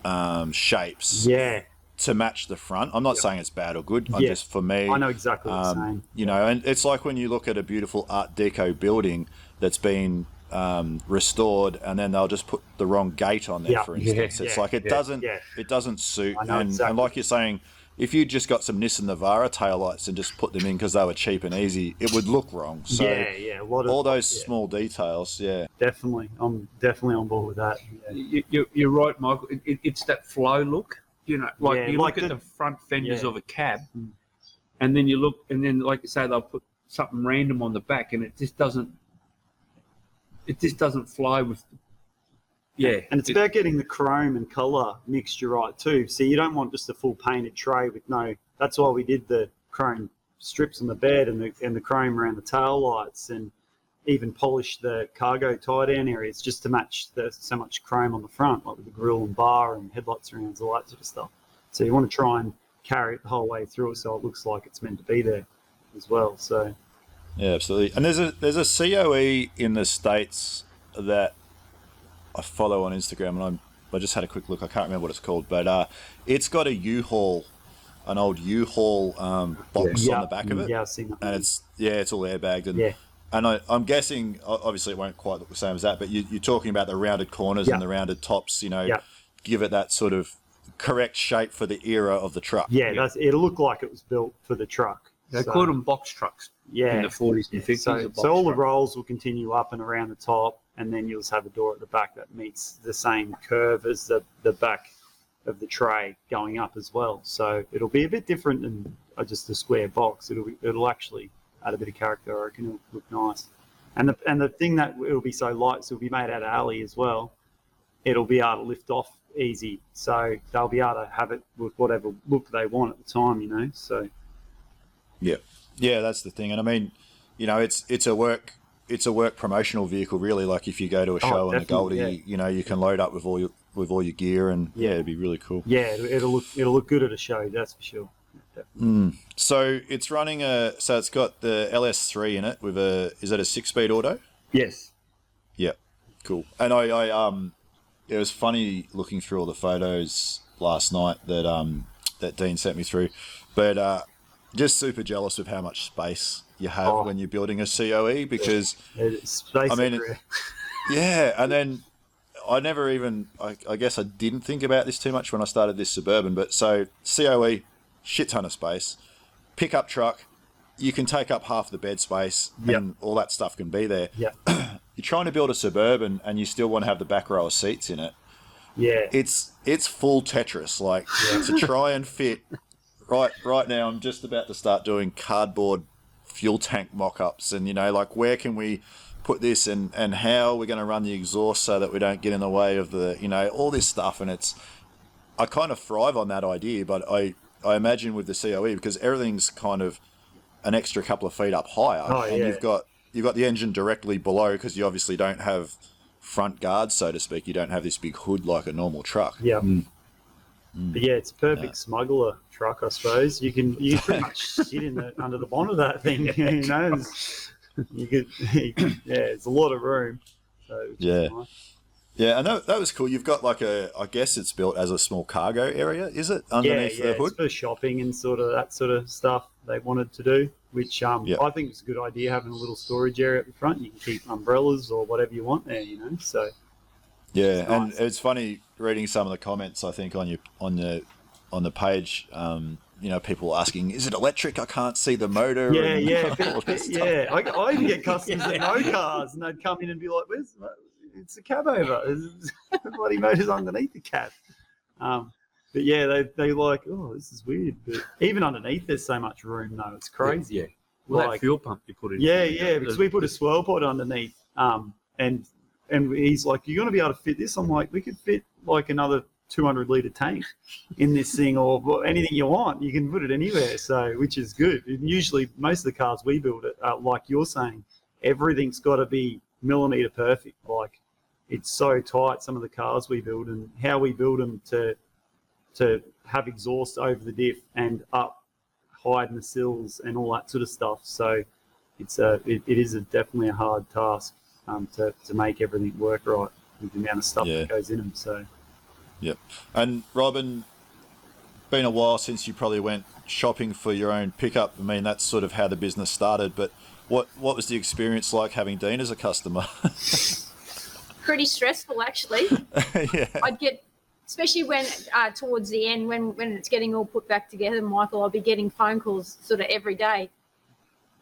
um, shapes yeah. to match the front. I'm not yeah. saying it's bad or good. Yeah. I just for me, I know exactly um, what you're saying. You know, and it's like when you look at a beautiful Art Deco building that's been Um, restored, and then they'll just put the wrong gate on there, yeah, for instance. Yeah, it's yeah, like it yeah, doesn't yeah. it doesn't suit. And, exactly. and like you're saying, if you just got some Nissan Navara taillights and just put them in because they were cheap and easy, it would look wrong. So yeah, yeah. What all of, those yeah. small details, yeah. Definitely. I'm definitely on board with that. Yeah. You, you're, you're right, Michael. It, it, it's that flow look. you know, like yeah, you like look the, at the front fenders yeah. of a cab, and then you look, and then like you say, they'll put something random on the back, and it just doesn't, it just doesn't fly with. Yeah, and it's it, about getting the chrome and colour mixture right too. So you don't want just a full painted tray with no. That's why we did the chrome strips on the bed and the and the chrome around the tail lights, and even polish the cargo tie down areas just to match the so much chrome on the front, like with the grille and bar and headlight surrounds, all that sort of stuff. So you want to try and carry it the whole way through, so it looks like it's meant to be there as well. So yeah, absolutely. And there's a there's a C O E in the States that I follow on Instagram, and I'm, I just had a quick look. I can't remember what it's called, but uh, it's got a U-Haul, an old U-Haul um, box yeah, on yeah, the back of it. Yeah, I've seen that. And it's yeah, it's all airbagged, and yeah. and I, I'm guessing obviously it won't quite look the same as that, but you, you're talking about the rounded corners yeah. and the rounded tops. You know, yeah. give it that sort of correct shape for the era of the truck. Yeah, yeah. That's, it'll look like it was built for the truck. They so, called them box trucks. Yeah, in the forties and fifties. So, box so all truck. The rolls will continue up and around the top. And then you'll just have a door at the back that meets the same curve as the, the back of the tray going up as well. So it'll be a bit different than just a square box. It'll be, it'll actually add a bit of character. I reckon it'll look nice. And the and the thing that it'll be so light, so it'll be made out of alloy as well. It'll be able to lift off easy. So they'll be able to have it with whatever look they want at the time, you know. So yeah, yeah, that's the thing. And I mean, you know, it's it's a work. It's a work promotional vehicle, really. Like if you go to a show oh, and the Goldie, yeah. you know, you can load up with all your with all your gear, and yeah, yeah it'd be really cool. Yeah, it'll look it'll look good at a show, that's for sure. Mm. So it's running a so it's got the L S three in it with a is that a six speed auto? Yes. Yeah, cool. And I, I um, it was funny looking through all the photos last night that um that Dean sent me through, but uh, just super jealous of how much space you have oh. when you're building a C O E because it's I mean it, yeah and then I never even I, I guess I didn't think about this too much when I started this Suburban, but so C O E, shit ton of space, pickup truck, you can take up half the bed space yep. and all that stuff can be there. Yeah. You're trying to build a Suburban and you still want to have the back row of seats in it. Yeah. It's it's full Tetris like yeah. to try and fit right right now I'm just about to start doing cardboard fuel tank mock-ups and you know like where can we put this and and how we're going to run the exhaust so that we don't get in the way of the you know all this stuff. And it's I kind of thrive on that idea, but I I imagine with the C O E because everything's kind of an extra couple of feet up higher oh, and yeah. you've got you've got the engine directly below because you obviously don't have front guards, so to speak. You don't have this big hood like a normal truck. Yeah. Mm. But yeah, it's a perfect yeah. smuggler truck, I suppose. You can you can pretty much sit in the under the bonnet of that thing, yeah, you know. You could, you could, yeah, it's a lot of room. So yeah, nice. Yeah, and that, that was cool. You've got like a, I guess it's built as a small cargo area, is it? Underneath yeah, yeah, the hood? It's for shopping and sort of that sort of stuff they wanted to do, which um yeah. I think it's a good idea having a little storage area at the front. You can keep umbrellas or whatever you want there, you know. So. Yeah, nice. And it's funny reading some of the comments. I think on your on the on the page, um, you know, people asking, "Is it electric? I can't see the motor." Yeah, and yeah, but, but, yeah. I, I even get customers that know cars, and they'd come in and be like, "Where's it's a cab over? The bloody motor's underneath the cab." Um, but yeah, they they like, "Oh, this is weird." But even underneath, there's so much room though. It's crazy. Yeah, yeah. Well, like, that fuel pump you put in. Yeah, yeah, yeah, because we put a swirl pod underneath, um, and. And he's like, "You're going to be able to fit this?" I'm like, "We could fit like another two hundred litre tank in this thing, or anything you want. You can put it anywhere." So, which is good. And usually, most of the cars we build, uh, like you're saying, everything's got to be millimetre perfect. Like, it's so tight. Some of the cars we build and how we build them to to have exhaust over the diff and up, hide in the sills and all that sort of stuff. So, it's a it, it is a, definitely a hard task. Um, to, to make everything work right with the amount of stuff yeah. that goes in them. So, yep. And Robyn, been a while since you probably went shopping for your own pickup. I mean, that's sort of how the business started. But what what was the experience like having Dean as a customer? Pretty stressful, actually. yeah. I'd get, especially when uh, towards the end, when when it's getting all put back together, Michael, I'll be getting phone calls sort of every day.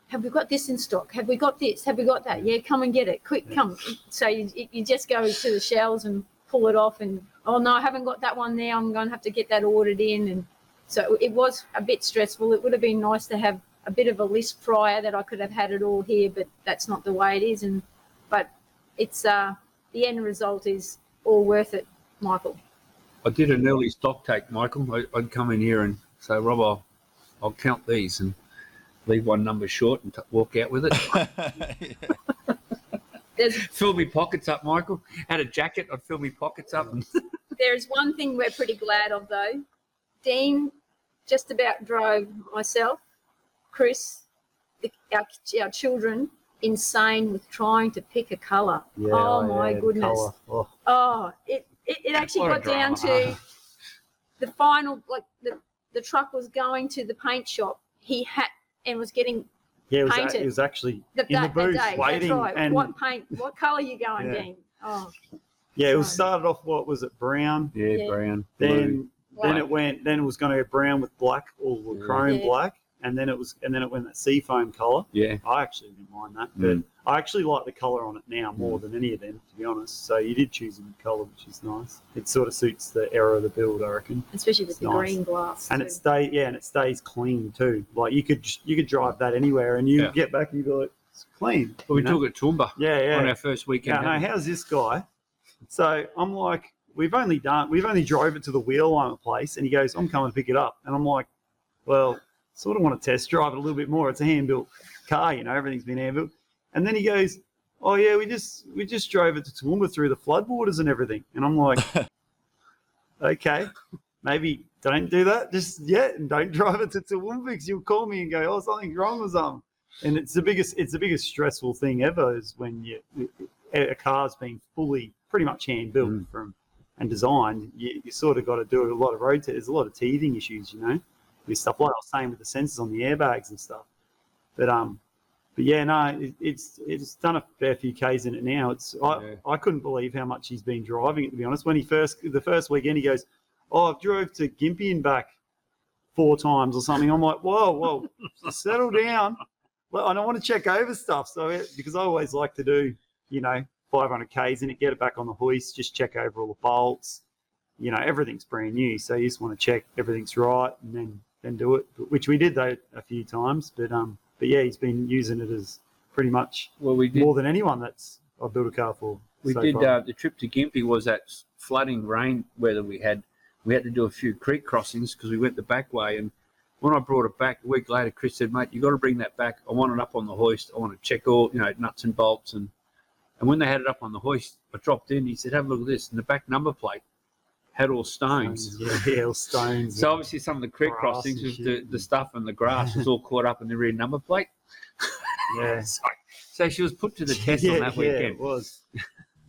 Have we got this in stock? Have we got this? Have we got that? Yeah, come and get it. Quick, come. So you you just go to the shelves and pull it off and, oh, no, I haven't got that one there. I'm going to have to get that ordered in. And so it was a bit stressful. It would have been nice to have a bit of a list prior that I could have had it all here, but that's not the way it is. And But it's uh, the end result is all worth it, Michael. I did an early stock take, Michael. I, I'd come in here and say, Rob, I'll, I'll count these and leave one number short and t- walk out with it. Fill me pockets up, Michael. Had a jacket, I'd fill me pockets up. And there's one thing we're pretty glad of, though. Dean just about drove myself, Chris, the, our, our children, insane with trying to pick a colour. Yeah, oh, my yeah, goodness. Oh. oh, it it, it actually what got down to the final, like the, the truck was going to the paint shop. He had and was getting Yeah, it was, a, it was actually the, in that, the booth that waiting. Right. And what paint, what colour are you going, yeah. Dean? Oh. Yeah, it was started off, what was it, brown? Yeah, yeah. brown. Then Blue. then it went, then it was going to go brown with black or yeah. chrome yeah. black. And then it was, and then it went that seafoam colour. Yeah. I actually didn't mind that, but mm. I actually like the colour on it now more mm. than any of them, to be honest. So you did choose a good colour, which is nice. It sort of suits the era of the build, I reckon. Especially with it's the nice. green glass. And too. it stays, yeah, and it stays clean too. Like you could, you could drive that anywhere, and you yeah. get back and you go, like, it's clean. Well, we took it to Toowoomba. Yeah, yeah. On our first weekend. No, no, how's this guy? So I'm like, we've only done, we've only drove it to the wheel line of place, and he goes, I'm coming to pick it up, and I'm like, well. Sort of want to test drive it a little bit more. It's a hand-built car, you know, everything's been hand-built. And then he goes, oh, yeah, we just we just drove it to Toowoomba through the floodwaters and everything. And I'm like, okay, maybe don't do that just yet and don't drive it to Toowoomba because you'll call me and go, oh, something's wrong or something. And it's the biggest it's the biggest stressful thing ever is when you, a car's been fully pretty much hand-built mm. from and designed. You, you sort of got to do a lot of road tests. There's a lot of teething issues, you know. Stuff like I was saying with the sensors on the airbags and stuff, but um, but yeah, no, it, it's it's done a fair few Ks in it now. It's I, yeah. I couldn't believe how much he's been driving it, to be honest. When he first the first weekend, he goes, oh, I've drove to Gympie and back four times or something. I'm like, whoa, whoa, settle down. Well, I don't want to check over stuff, so it, because I always like to do, you know, five hundred Ks in it, get it back on the hoist, just check over all the bolts. You know, everything's brand new, so you just want to check everything's right, and then. Then do it, which we did though a few times. But um, but yeah, he's been using it as pretty much well, we did, more than anyone that's I've built a car for. We so did uh, the trip to Gympie was that flooding rain weather we had. We had to do a few creek crossings because we went the back way. And when I brought it back a week later, Chris said, "Mate, you got to bring that back. I want it up on the hoist. I want to check all you know nuts and bolts." And and when they had it up on the hoist, I dropped in. He said, "Have a look at this." And the back number plate. Had all stones. stones yeah, all stones. So obviously some of the creek crossings, was the, the stuff and the grass was all caught up in the rear number plate. Yeah. so, so she was put to the test yeah, on that weekend. Yeah, it was.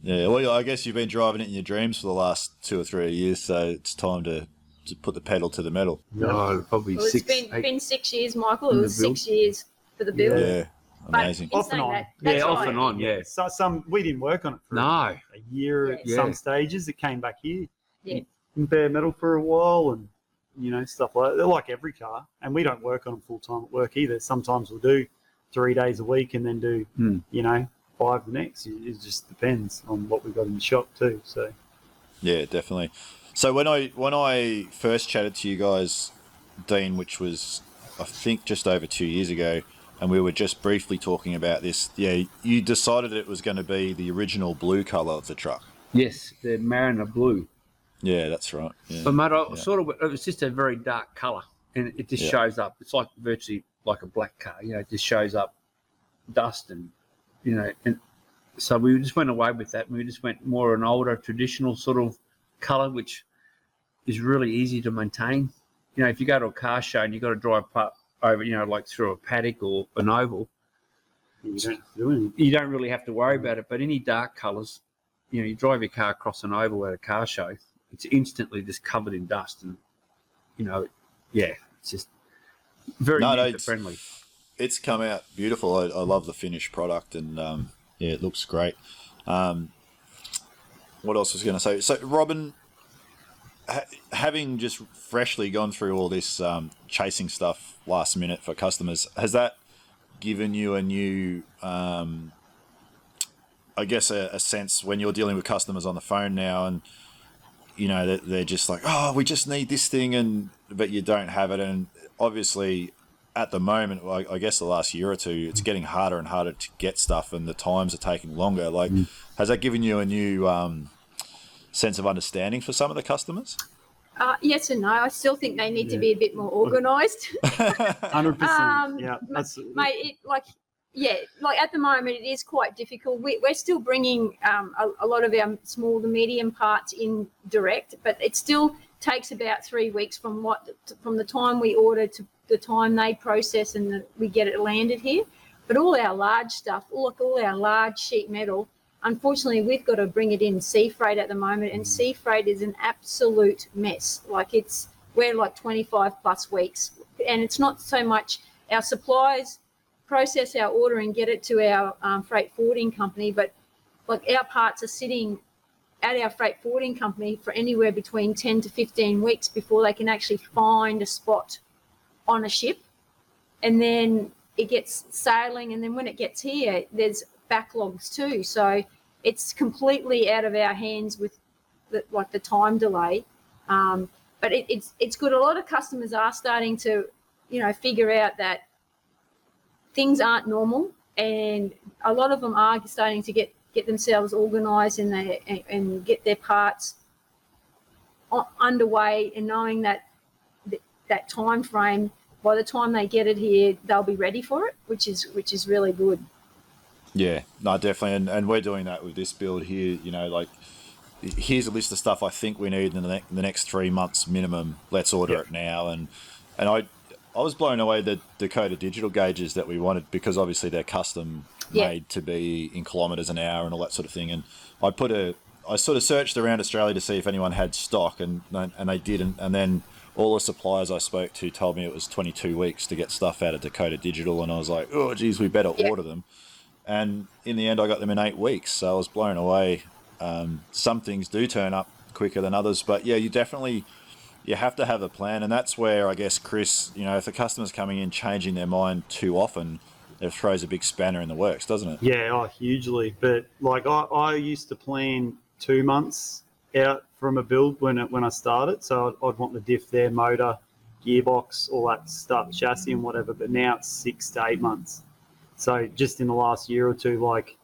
Yeah, well, I guess you've been driving it in your dreams for the last two or three years, so it's time to, to put the pedal to the metal. No, probably well, six. It's been, eight, been six years, Michael. It was six years for the build. Yeah. Amazing. Off and on. That, yeah, right. off and on, yeah. So some we didn't work on it for no. a year at yeah. some yeah. stages. It came back here. Yeah, in bare metal for a while, and you know stuff like that. They're like every car, and we don't work on them full time at work either. Sometimes we'll do three days a week, and then do mm. you know five the next. It just depends on what we've got in the shop too. So yeah, definitely. So when I when I first chatted to you guys, Dean, which was I think just over two years ago, and we were just briefly talking about this. Yeah, you decided it was going to be the original blue color of the truck. Yes, the Mariner blue. Yeah, that's right. Yeah. But mate, I yeah. sort of, it was just a very dark colour, and it just yeah. shows up. It's like virtually like a black car, you know. It just shows up dust, and you know, and so we just went away with that. And we just went more an older, traditional sort of colour, which is really easy to maintain. You know, if you go to a car show and you got to drive up over, you know, like through a paddock or an oval, you don't do anything. You don't really have to worry about it. But any dark colours, you know, you drive your car across an oval at a car show. It's instantly just covered in dust, and you know, yeah, it's just very no, no, it's, friendly. It's come out beautiful. I, I love the finished product, and um, yeah, it looks great. Um, what else was I going to say? So, Robyn, ha- having just freshly gone through all this um, chasing stuff last minute for customers, has that given you a new um, I guess, a, a sense when you're dealing with customers on the phone now, and you know they're, they're just like, oh, we just need this thing, and but you don't have it. And obviously, at the moment, I, I guess the last year or two, it's getting harder and harder to get stuff, and the times are taking longer. Like, mm. has that given you a new um, sense of understanding for some of the customers? Uh, yes and no. I still think they need yeah. to be a bit more organised. one hundred percent. um, yeah, that's mate. It, like, yeah, like at the moment, it is quite difficult. We, we're still bringing um, a, a lot of our small to medium parts in direct, but it still takes about three weeks from what from the time we order to the time they process and the, we get it landed here. But all our large stuff, all, all our large sheet metal, unfortunately, we've got to bring it in sea freight at the moment, and sea freight is an absolute mess. Like it's, we're like twenty-five plus weeks, and it's not so much our suppliers process our order and get it to our um, freight forwarding company, but like our parts are sitting at our freight forwarding company for anywhere between ten to fifteen weeks before they can actually find a spot on a ship, and then it gets sailing, and then when it gets here, there's backlogs too. So it's completely out of our hands with the, like the time delay. Um, but it, it's it's good. A lot of customers are starting to, you know, figure out that things aren't normal, and a lot of them are starting to get, get themselves organised and they and, and get their parts underway, and knowing that th- that time frame, by the time they get it here, they'll be ready for it, which is which is really good. Yeah, no, definitely. And, and we're doing that with this build here. You know, like, here's a list of stuff I think we need in the, ne- the next three months minimum. Let's order yep. it now. And and I I was blown away the Dakota Digital gauges that we wanted, because obviously they're custom yep. made to be in kilometres an hour and all that sort of thing. And I put a, I sort of searched around Australia to see if anyone had stock, and and they didn't. And then all the suppliers I spoke to told me it was twenty-two weeks to get stuff out of Dakota Digital. And I was like, oh, geez, we better yep. order them. And in the end, I got them in eight weeks. So I was blown away. Um, some things do turn up quicker than others. But, yeah, you definitely you have to have a plan. And that's where, I guess, Chris, you know, if the customer's coming in changing their mind too often, it throws a big spanner in the works, doesn't it? Yeah, oh, hugely. But, like, I, I used to plan two months out from a build when it, when I started. So I'd, I'd want the diff there, motor, gearbox, all that stuff, chassis and whatever. But now it's six to eight months. So just in the last year or two, like,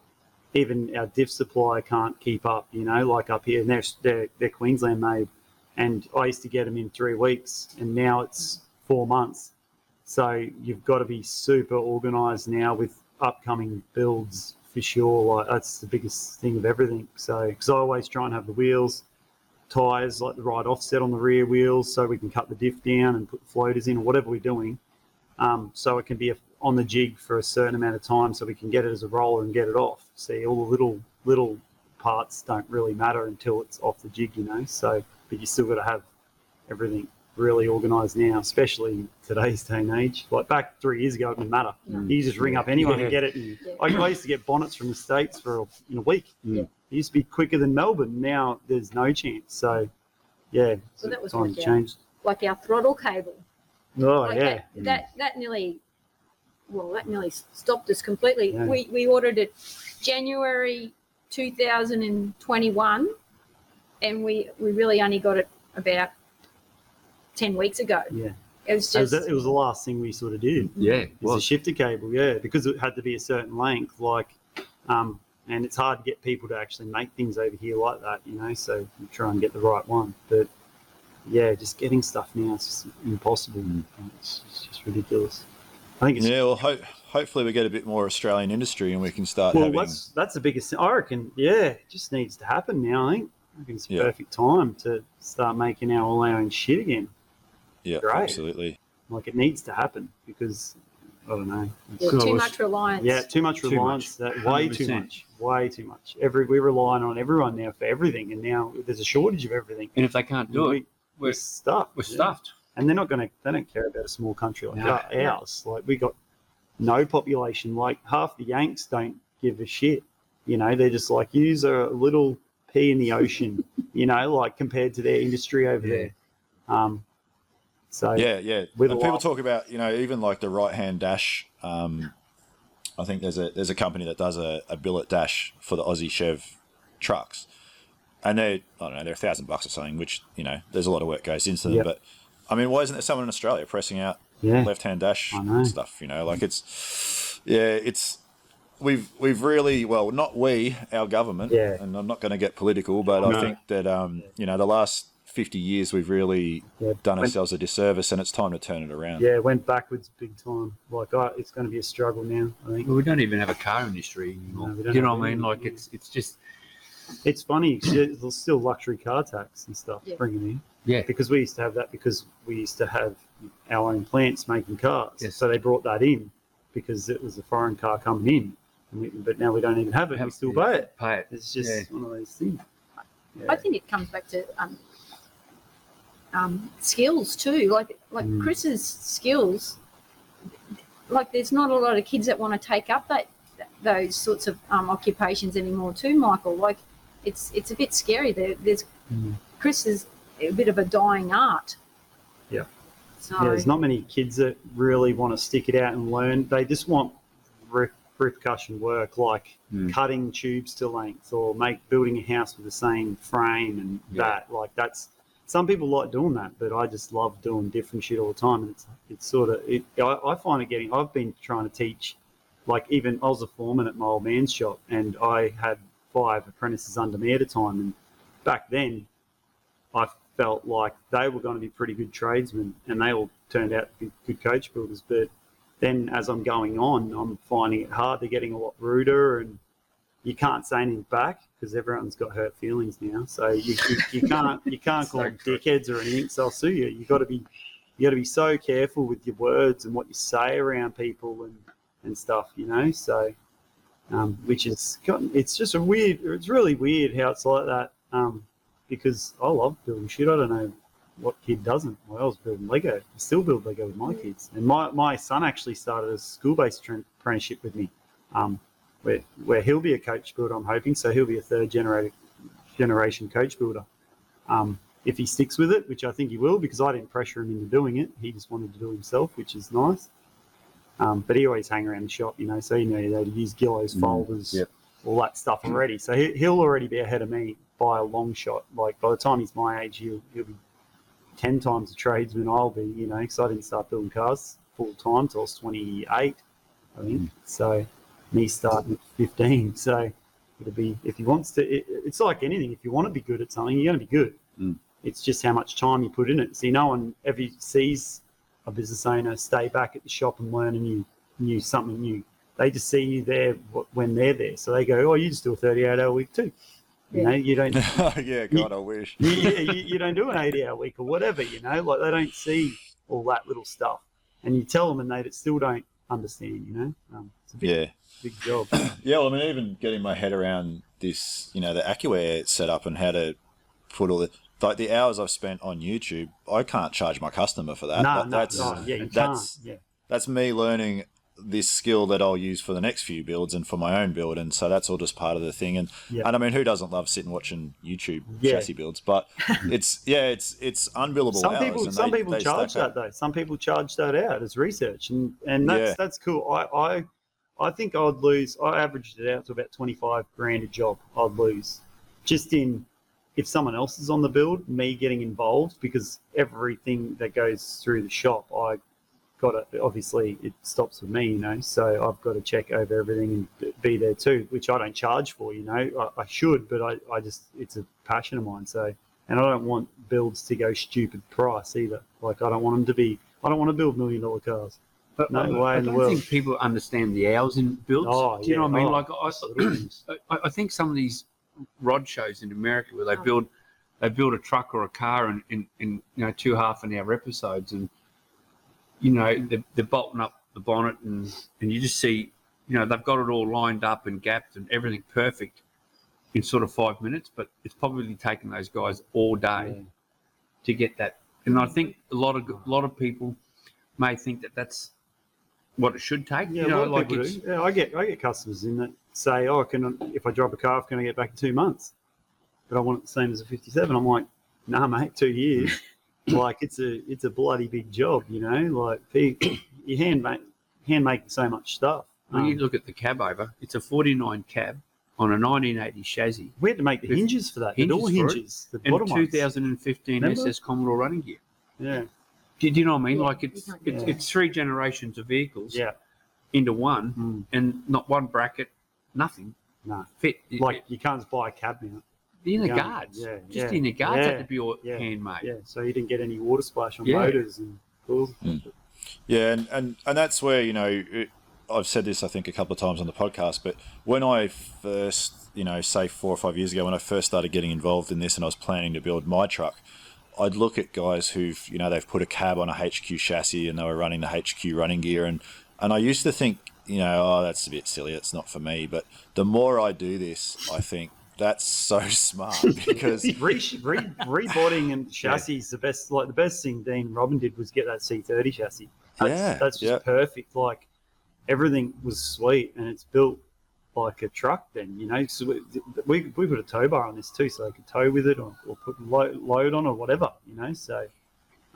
even our diff supplier can't keep up, you know, like up here, and they're, they're, they're Queensland made. And I used to get them in three weeks and now it's four months. So you've got to be super organised now with upcoming builds for sure. Like, that's the biggest thing of everything. So, because I always try and have the wheels, tyres, like the right offset on the rear wheels so we can cut the diff down and put floaters in or whatever we're doing. Um, so it can be a on the jig for a certain amount of time so we can get it as a roller and get it off. See, all the little little parts don't really matter until it's off the jig, you know. So, but you still got to have everything really organised now, especially in today's day and age. Like back three years ago, it didn't matter. Mm. You just ring up anyone yeah. and get it. And yeah. I, I used to get bonnets from the States for a, in a week. Yeah. It used to be quicker than Melbourne. Now there's no chance. So, yeah, so that was time like changed. Our, like our throttle cable. Oh, like yeah. That, mm. that, that nearly... Well, that nearly stopped us completely. Yeah. We we ordered it January two thousand twenty-one, and we, we really only got it about ten weeks ago. Yeah, it was just it was the last thing we sort of did. Yeah, it was, it was a shifter cable. Yeah, because it had to be a certain length. Like, um, and it's hard to get people to actually make things over here like that, you know. So you try and get the right one, but yeah, just getting stuff now is just impossible. It's, it's just ridiculous. I think it's, yeah, well, ho- hopefully we get a bit more Australian industry and we can start well, having... Well, that's, that's the biggest thing. I reckon, yeah, it just needs to happen now, I think. I think it's the yeah. perfect time to start making our all our own shit again. Yeah, great. Absolutely. Like, it needs to happen because, I don't know. Well, too was, much reliance. Yeah, too much too reliance. Much. That, way one hundred percent. Too much. Way too much. Every We're relying on everyone now for everything, and now there's a shortage of everything. And if they can't do we, it, we're, we're stuffed. We're yeah. stuffed. And they're not going to, they don't care about a small country like no. ours. Like, we got no population. Like, half the Yanks don't give a shit. You know, they're just like, yous are a little pea in the ocean, you know, like compared to their industry over yeah. there. Um, so, yeah, yeah. And people talk about, you know, even like the right hand dash um, I think there's a there's a company that does a, a billet dash for the Aussie Chev trucks, and they I don't know they're a thousand bucks or something, which, you know, there's a lot of work goes into them. Yep. But I mean, why isn't there someone in Australia pressing out yeah. left hand dash stuff? You know, like it's yeah, it's we've we've really well not we our government, yeah. and I'm not going to get political, but no. I think that um you know the last fifty years we've really yeah, done ourselves went, a disservice, and it's time to turn it around. Yeah, it went backwards big time. Like, oh, it's going to be a struggle now, I think. Well, we don't even have a car industry anymore. No, you know what I mean? Like, it's it's just... It's funny. There's still luxury car tax and stuff yeah. bringing in. Yeah. Because we used to have that because we used to have our own plants making cars. Yes. So they brought that in because it was a foreign car coming in. And we, but now we don't even have it. Have, we still yeah, pay it. Pay it. It's just yeah. one of those things. Yeah. I think it comes back to... Um, um skills too, like like mm. Chris's skills. Like, there's not a lot of kids that want to take up that those sorts of um occupations anymore too, Michael. Like, it's it's a bit scary. There there's mm. Chris is a bit of a dying art. Yeah. So yeah, there's not many kids that really want to stick it out and learn. They just want re- repercussion work, like mm. cutting tubes to length, or make building a house with the same frame and yeah. that like that's some people like doing that, but I just love doing different shit all the time. And it's it's sort of it, I, I find it getting. I've been trying to teach, like, even I was a foreman at my old man's shop, and I had five apprentices under me at a time. And back then, I felt like they were going to be pretty good tradesmen, and they all turned out to be good coach builders. But then, as I'm going on, I'm finding it hard. They're getting a lot ruder, and you can't say anything back, because everyone's got hurt feelings now, so you you, you can't you can't call so them dickheads or anything. So I'll sue you. You got to be you got to be so careful with your words and what you say around people and, and stuff, you know. So, um, which is it's just a weird. It's really weird how it's like that. Um, because I love building shit. I don't know what kid doesn't. Well, I was building Lego. I still build Lego with my kids. And my, my son actually started a school-based apprenticeship with me. Um, Where, where he'll be a coach builder, I'm hoping. So he'll be a third genera- generation coach builder. Um, if he sticks with it, which I think he will, because I didn't pressure him into doing it. He just wanted to do it himself, which is nice. Um, but he always hang around the shop, you know, so he knew how to use Gillows, folders, mm, yep. all that stuff already. So he, he'll already be ahead of me by a long shot. Like, by the time he's my age, he'll, he'll be ten times the tradesman I'll be, you know, because I didn't start building cars full time until I was twenty-eight, I think. Mm. So... me starting at fifteen, so it'll be, if he wants to, it, it's like anything. If you want to be good at something, you're going to be good. Mm. It's just how much time you put in it. See, no one ever sees a business owner stay back at the shop and learn a new, new something new. They just see you there when they're there, so they go, "Oh, you just do a thirty-eight hour week too." You yeah. know, you don't. yeah, God, you, I wish. you, you, you don't do an eighty hour week or whatever. You know, like, they don't see all that little stuff, and you tell them, and they still don't understand. You know, um, it's a bit, yeah. big job. Yeah, well, I mean, even getting my head around this, you know, the AccuAir setup and how to put all the like the hours I've spent on YouTube, I can't charge my customer for that. No, no, that's no. Yeah, you that's can't. Yeah. That's me learning this skill that I'll use for the next few builds and for my own build, and so that's all just part of the thing. And yeah. and I mean, who doesn't love sitting watching YouTube yeah. chassis builds? But it's yeah, it's it's unbillable some hours. People, and some they, people they charge that out. Though. Some people charge that out as research, and and that's yeah. that's cool. I. I I think I'd lose, I averaged it out to about twenty-five grand a job I'd lose. Just in, if someone else is on the build, me getting involved, because everything that goes through the shop, I got to, obviously it stops with me, you know, so I've got to check over everything and be there too, which I don't charge for, you know. I, I should, but I, I just, it's a passion of mine. So, and I don't want builds to go stupid price either. Like, I don't want them to be, I don't want to build million dollar cars. But no way I in the world. I don't think people understand the hours in builds. Oh, do you yeah. know what I mean? Oh, like I, I think some of these rod shows in America where they build, they build a truck or a car in, in, in you know two half an hour episodes, and you know they're, they're bolting up the bonnet, and and you just see, you know, they've got it all lined up and gapped and everything perfect in sort of five minutes, but it's probably taken those guys all day yeah. to get that. And I think a lot of a lot of people may think that that's what it should take. Yeah, you know, like it's... yeah, I get I get customers in that say, "Oh, can I, if I drop a car, can I get back in two months? But I want it the same as a fifty-seven." I'm like, "Nah, mate, two years. Like it's a it's a bloody big job, you know. Like you hand make hand making so much stuff, When um, you look at the cab over, it's a forty-nine cab on a nineteen eighty chassis. We had to make the hinges for that. The door hinges. The bottom ones. And two thousand fifteen S S Commodore running gear. Yeah. Do, do you know what I mean? Yeah, like it's it's, yeah. it's three generations of vehicles yeah. into one, mm. and not one bracket, nothing. No. Fit. Like it, you can't just buy a cab now. The inner guards. Yeah, just yeah. inner guards yeah, had to be all yeah, handmade. Yeah, so you didn't get any water splash on yeah. motors and cool. Mm. Yeah, and, and, and that's where, you know, it, I've said this, I think, a couple of times on the podcast, but when I first, you know, say four or five years ago, when I first started getting involved in this and I was planning to build my truck, I'd look at guys who've, you know, they've put a cab on a H Q chassis and they were running the H Q running gear. And, and I used to think, you know, oh, that's a bit silly. It's not for me. But the more I do this, I think that's so smart because re, re, reboarding and chassis yeah. is the best. Like the best thing Dean Robyn did was get that C thirty chassis. That's, yeah, that's just yeah. perfect. Like everything was sweet and it's built like a truck then, you know. So we, we we put a tow bar on this too, so they could tow with it or, or put load, load on or whatever, you know. So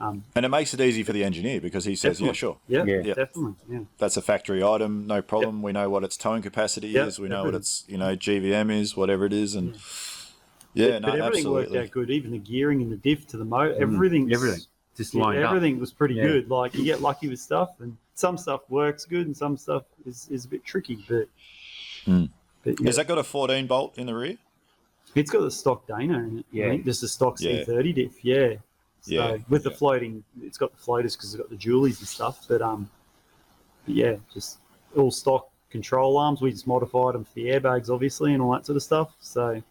um and it makes it easy for the engineer because he says definitely. yeah sure yeah, yeah. yeah definitely yeah that's a factory item, no problem. yep. We know what its towing capacity yep, is, we know definitely. what its, you know, G V M is, whatever it is. And yeah, yeah but, no, but everything absolutely. worked out good, even the gearing and the diff to the motor, mm, everything everything just lined yeah, everything up. was pretty yeah. good. Like you get lucky with stuff and some stuff works good and some stuff is, is a bit tricky, but Mm. But, yeah. Has that got a fourteen bolt in the rear? It's got the stock Dana in it. Yeah, I think just a stock yeah. C thirty diff. Yeah, so yeah. with the yeah. floating, it's got the floaters because it's got the dualies and stuff. But um, yeah, just all stock control arms. We just modified them for the airbags, obviously, and all that sort of stuff. So,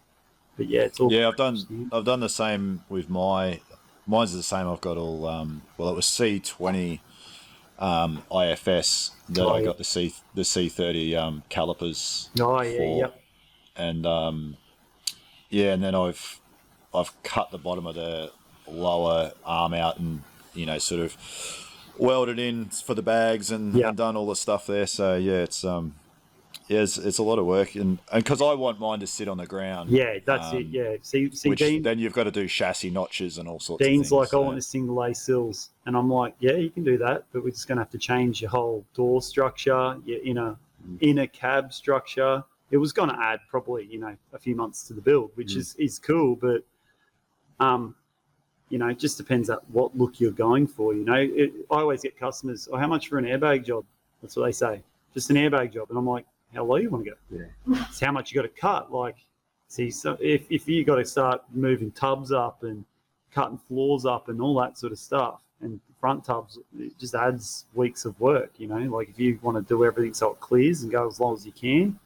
but yeah, it's all. Yeah, I've done. I've done the same with my. Mine's the same. I've got all. Um, well, it was C twenty um I F S that oh, I got yeah. the C the C thirty um calipers oh yeah for. Yep. and um yeah and then I've I've cut the bottom of the lower arm out and, you know, sort of welded in for the bags and, yep. and done all the stuff there. So yeah, it's um yeah it's, it's a lot of work, and because I want mine to sit on the ground. Yeah, that's um, it. Yeah, see, see which, Dean, then you've got to do chassis notches and all sorts Dean's of things. Like, so. I want a single A sills. And I'm like, yeah, you can do that, but we're just going to have to change your whole door structure, your inner, mm. inner cab structure. It was going to add probably, you know, a few months to the build, which mm. is, is cool. But, um, you know, it just depends on what look you're going for, you know. It, I always get customers, oh, how much for an airbag job? That's what they say, just an airbag job. And I'm like, how low you want to go? Yeah. It's how much you got to cut. Like, see, so if, if you got to start moving tubs up and cutting floors up and all that sort of stuff, and front tubs, it just adds weeks of work, you know. Like if you want to do everything so it clears and goes as low as you can,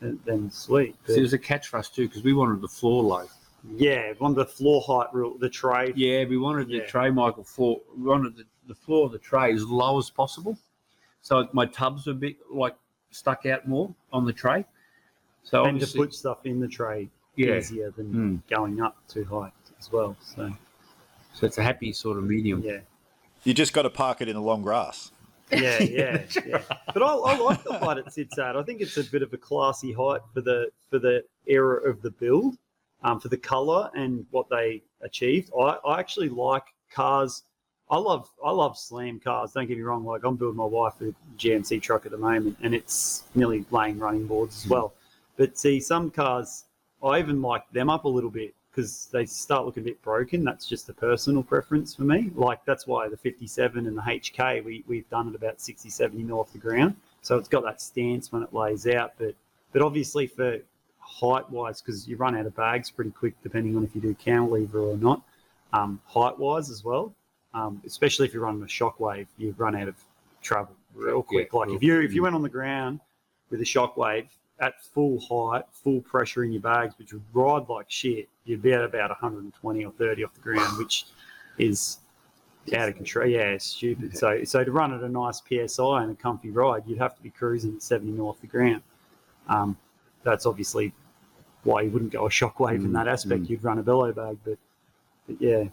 then, then sweet. But, so there's a catch for us too, because we wanted the floor low. Yeah, wanted the floor height rule, the tray. Yeah, we wanted the yeah. tray, Michael, floor. We wanted the, the floor of the tray as low as possible. So my tubs were a bit like stuck out more on the tray. So and to put stuff in the tray yeah. easier than mm. going up too high as well. So, so it's a happy sort of medium. Yeah. You just got to park it in the long grass. Yeah, yeah, yeah. But I, I like the height it sits at. I think it's a bit of a classy height for the for the era of the build, um, for the colour and what they achieved. I, I actually like cars. I love I love slam cars. Don't get me wrong. Like I'm building my wife a G M C truck at the moment, and it's nearly laying running boards as well. But see, some cars I even like them up a little bit, because they start looking a bit broken. That's just a personal preference for me. Like, that's why the fifty-seven and the H K, we, we've done it about sixty, seventy mil off the ground. So it's got that stance when it lays out. But but obviously for height-wise, because you run out of bags pretty quick, depending on if you do cantilever or not, um, height-wise as well, um, especially if you're running a shockwave, you run out of travel real quick. Yeah, like, real if you if you went on the ground with a shockwave, at full height, full pressure in your bags, which would ride like shit, you'd be at about one hundred twenty or thirty off the ground, which is out of control. Yeah, it's stupid. So so to run at a nice P S I and a comfy ride, you'd have to be cruising at seventy mil off the ground. Um, that's obviously why you wouldn't go a shockwave mm, in that aspect. Mm. You'd run a bellow bag, but, but yeah.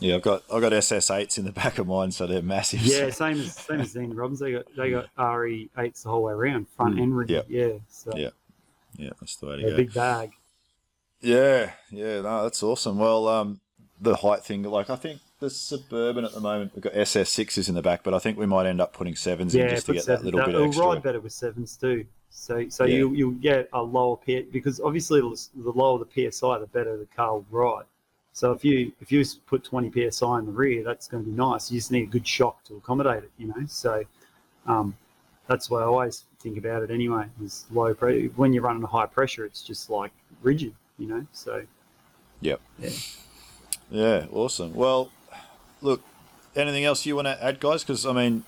Yeah, I've got I've got S S eights in the back of mine, so they're massive. Yeah, so. same as same as Dean Robyn. They got they got R E eights the whole way around, front mm, and rear. Yep. Yeah, so yeah, yeah, that's the way to yeah, go. Big bag. Yeah, yeah, no, that's awesome. Well, um, the height thing, like I think the Suburban at the moment. We've got S S sixes in the back, but I think we might end up putting sevens yeah, in just to get sevens. that little no, bit it'll extra. It'll ride better with sevens too. So so yeah. you, you'll get a lower P S I, because obviously the lower the P S I, the better the car will ride. So if you if you put twenty P S I in the rear, that's going to be nice. You just need a good shock to accommodate it, you know. So um, that's why I always think about it anyway. Is low pressure. When you're running a high pressure, it's just like rigid, you know. So yep. yeah, yeah, awesome. Well, look, anything else you want to add, guys? Because I mean,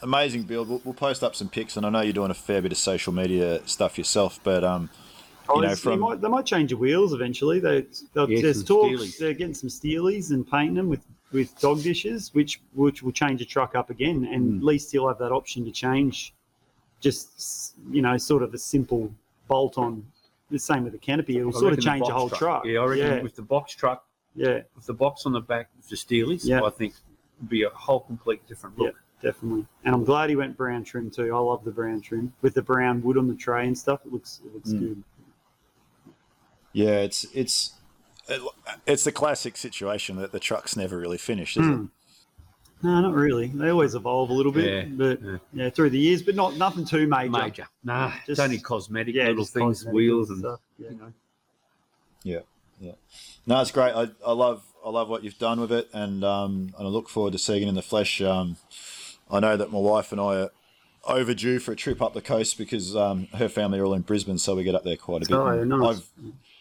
amazing build. We'll, we'll post up some pics, and I know you're doing a fair bit of social media stuff yourself, but um. You know, from... they, might, they might change the wheels eventually. They, they'll, yeah, there's talks. Steelies. They're getting some steelies and painting them with, with dog dishes, which which will change the truck up again. And mm. at least you'll have that option to change just, you know, sort of a simple bolt on. The same with the canopy. It'll I sort of change the, the whole truck. truck. Yeah, I reckon yeah. with the box truck, yeah, with the box on the back for steelies, yeah. I think would be a whole complete different look. Yeah. Definitely, and I'm glad he went brown trim too. I love the brown trim with the brown wood on the tray and stuff. It looks it looks mm. good. Yeah, it's it's it's the classic situation that the truck's never really finished, is mm. it? No, not really. They always evolve a little bit, yeah, but yeah. yeah, through the years, but not nothing too major. Major, nah. Just, it's only cosmetic yeah, little things, cosmetic wheels and stuff. Yeah, you know. yeah, yeah. No, it's great. I, I love I love what you've done with it, and um and I look forward to seeing it in the flesh. Um, I know that my wife and I are overdue for a trip up the coast because um her family are all in Brisbane, so we get up there quite a bit. Oh, nice. I've,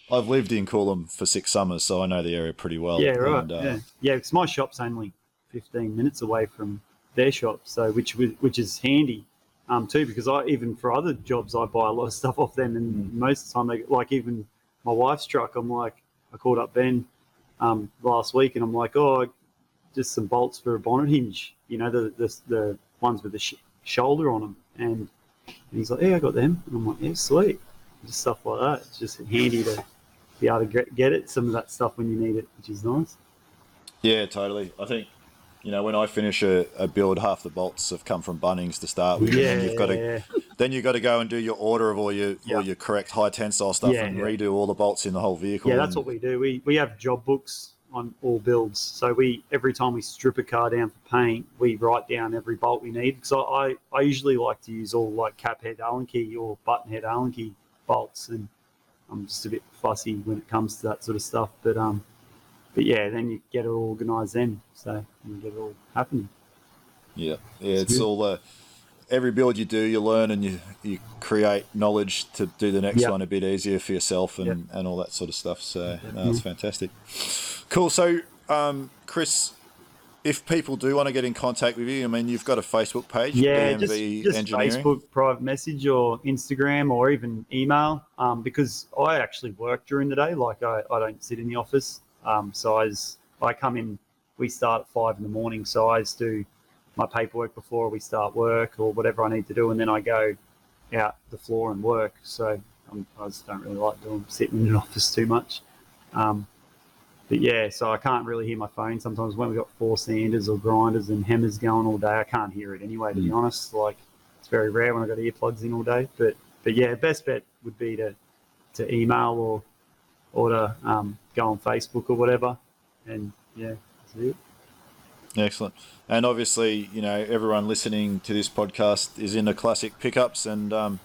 I've lived in Coolum for six summers, so I know the area pretty well. Yeah, right. And, uh, yeah, yeah. Because my shop's only fifteen minutes away from their shop, so which which is handy um, too. Because I even for other jobs, I buy a lot of stuff off them, and mm. most of the time, they like even my wife's truck. I'm like, I called up Ben um, last week, and I'm like, oh, just some bolts for a bonnet hinge, you know, the the, the ones with the sh- shoulder on them, and, and he's like, yeah, I got them, and I'm like, yeah, sweet, just stuff like that. It's just handy to be able to get it, some of that stuff when you need it, which is nice. Yeah, totally. I think, you know, when I finish a, a build, half the bolts have come from Bunnings to start with. Yeah, and you've got to, yeah. Then you've got to go and do your order of all your yep. all your correct high tensile stuff yeah, and yeah. redo all the bolts in the whole vehicle. Yeah, that's and... what we do. We we have job books on all builds. So we every time we strip a car down for paint, we write down every bolt we need. Because I, I, I usually like to use all like cap head Allen key or button head Allen key bolts, and I'm just a bit fussy when it comes to that sort of stuff, but um, but yeah, then you get it all organised then, so you get it all happening. Yeah, yeah, it's, it's all uh, every build you do, you learn and you you create knowledge to do the next yep. one a bit easier for yourself and, yep. and all that sort of stuff. So yep. no, that's fantastic, cool. So um, Chris, if people do want to get in contact with you, I mean, you've got a Facebook page, yeah, B M V just, just Engineering. Facebook, private message, or Instagram, or even email. Um, because I actually work during the day, like I, I don't sit in the office. Um, so I, just, I come in. We start at five in the morning, so I just do my paperwork before we start work or whatever I need to do, and then I go out the floor and work. So I'm, I just don't really like doing sitting in an office too much. Um, But yeah, so I can't really hear my phone sometimes when we've got four sanders or grinders and hammers going all day. I can't hear it anyway, to mm. be honest. Like, it's very rare when I've got earplugs in all day. But but yeah, best bet would be to to email or or to um, go on Facebook or whatever. And yeah, that's it. Excellent. And obviously, you know, everyone listening to this podcast is into classic pickups, and um,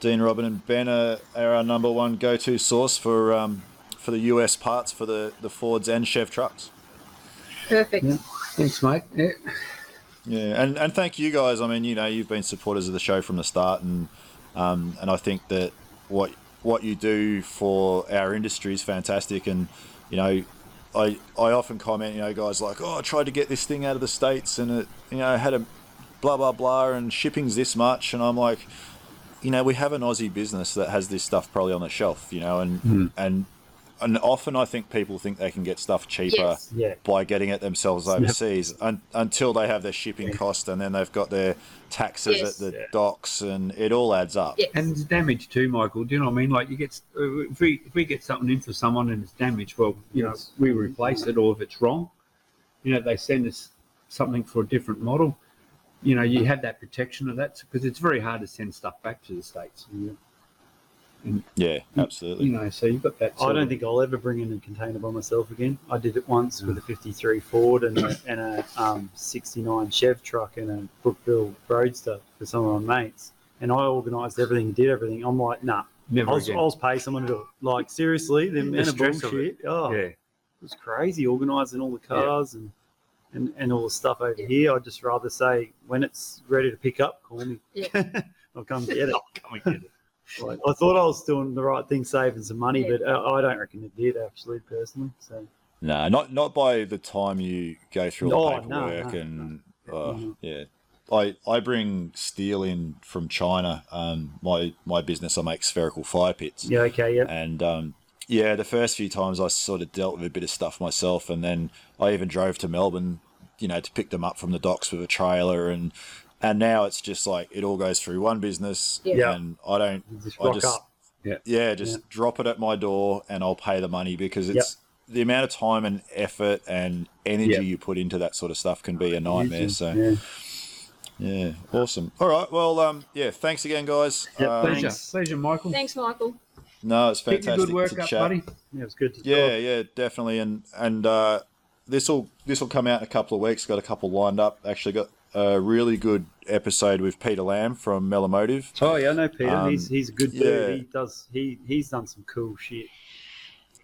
Dean, Robyn and Ben are, are our number one go-to source for... Um, for the U S parts for the, the Fords and Chev trucks. Perfect. Yeah. Thanks, mate. Yeah. yeah, and and thank you guys. I mean, you know, you've been supporters of the show from the start, and um, and I think that what what you do for our industry is fantastic. And you know, I I often comment, you know, guys like, oh, I tried to get this thing out of the States, and it, you know, had a blah blah blah, and shipping's this much, and I'm like, you know, we have an Aussie business that has this stuff probably on the shelf, you know, and mm. and. And often I think people think they can get stuff cheaper yes, yeah. by getting it themselves overseas yep. un- until they have their shipping yeah. cost, and then they've got their taxes yes. at the yeah. docks, and it all adds up. Yes. And it's damage too, Michael. Do you know what I mean? Like, you get if we, if we get something in for someone and it's damaged, well, you yes. know, we replace it, or if it's wrong, you know, they send us something for a different model. You know, you have that protection of that, because it's very hard to send stuff back to the States. Yeah. And, yeah, absolutely. You know, so you've got that. I don't think I'll ever bring in a container by myself again. I did it once yeah. with a fifty-three Ford and a, and a um, sixty-nine Chev truck and a Brookville Roadster for some of my mates. And I organised everything, did everything. I'm like, nah, Never I'll, I'll pay someone to do it. Like, seriously, the amount of bullshit. Oh, yeah. It was crazy organising all the cars yeah. and, and, and all the stuff over yeah. here. I'd just rather say, when it's ready to pick up, call me. Yeah. I'll come get it. I'll come and get it. Like, I thought I was doing the right thing, saving some money, yeah. but I, I don't reckon it did, actually, personally. So no, not not by the time you go through all no, the paperwork. No, and no. Uh, mm-hmm. yeah, I I bring steel in from China. Um, my my business, I make spherical fire pits. Yeah, okay, yeah, and um, yeah, the first few times I sort of dealt with a bit of stuff myself, and then I even drove to Melbourne, you know, to pick them up from the docks with a trailer and. And now it's just like it all goes through one business, yeah. and I don't. You just rock I just, up. yeah, yeah, just yeah. drop it at my door, and I'll pay the money because it's yep. the amount of time and effort and energy yep. you put into that sort of stuff can be a nightmare. Easy. So, yeah. yeah, awesome. All right, well, um, yeah, thanks again, guys. Yep, um, pleasure, pleasure, Michael. Thanks, Michael. No, it's fantastic. Good work to up, chat, buddy. Yeah, it was good to yeah, talk. yeah, definitely. And and uh, this will this will come out in a couple of weeks. Got a couple lined up. Actually, got. A really good episode with Peter Lamb from Melamotive. Oh yeah, I know Peter. Um, he's he's a good dude. Yeah. He does he he's done some cool shit.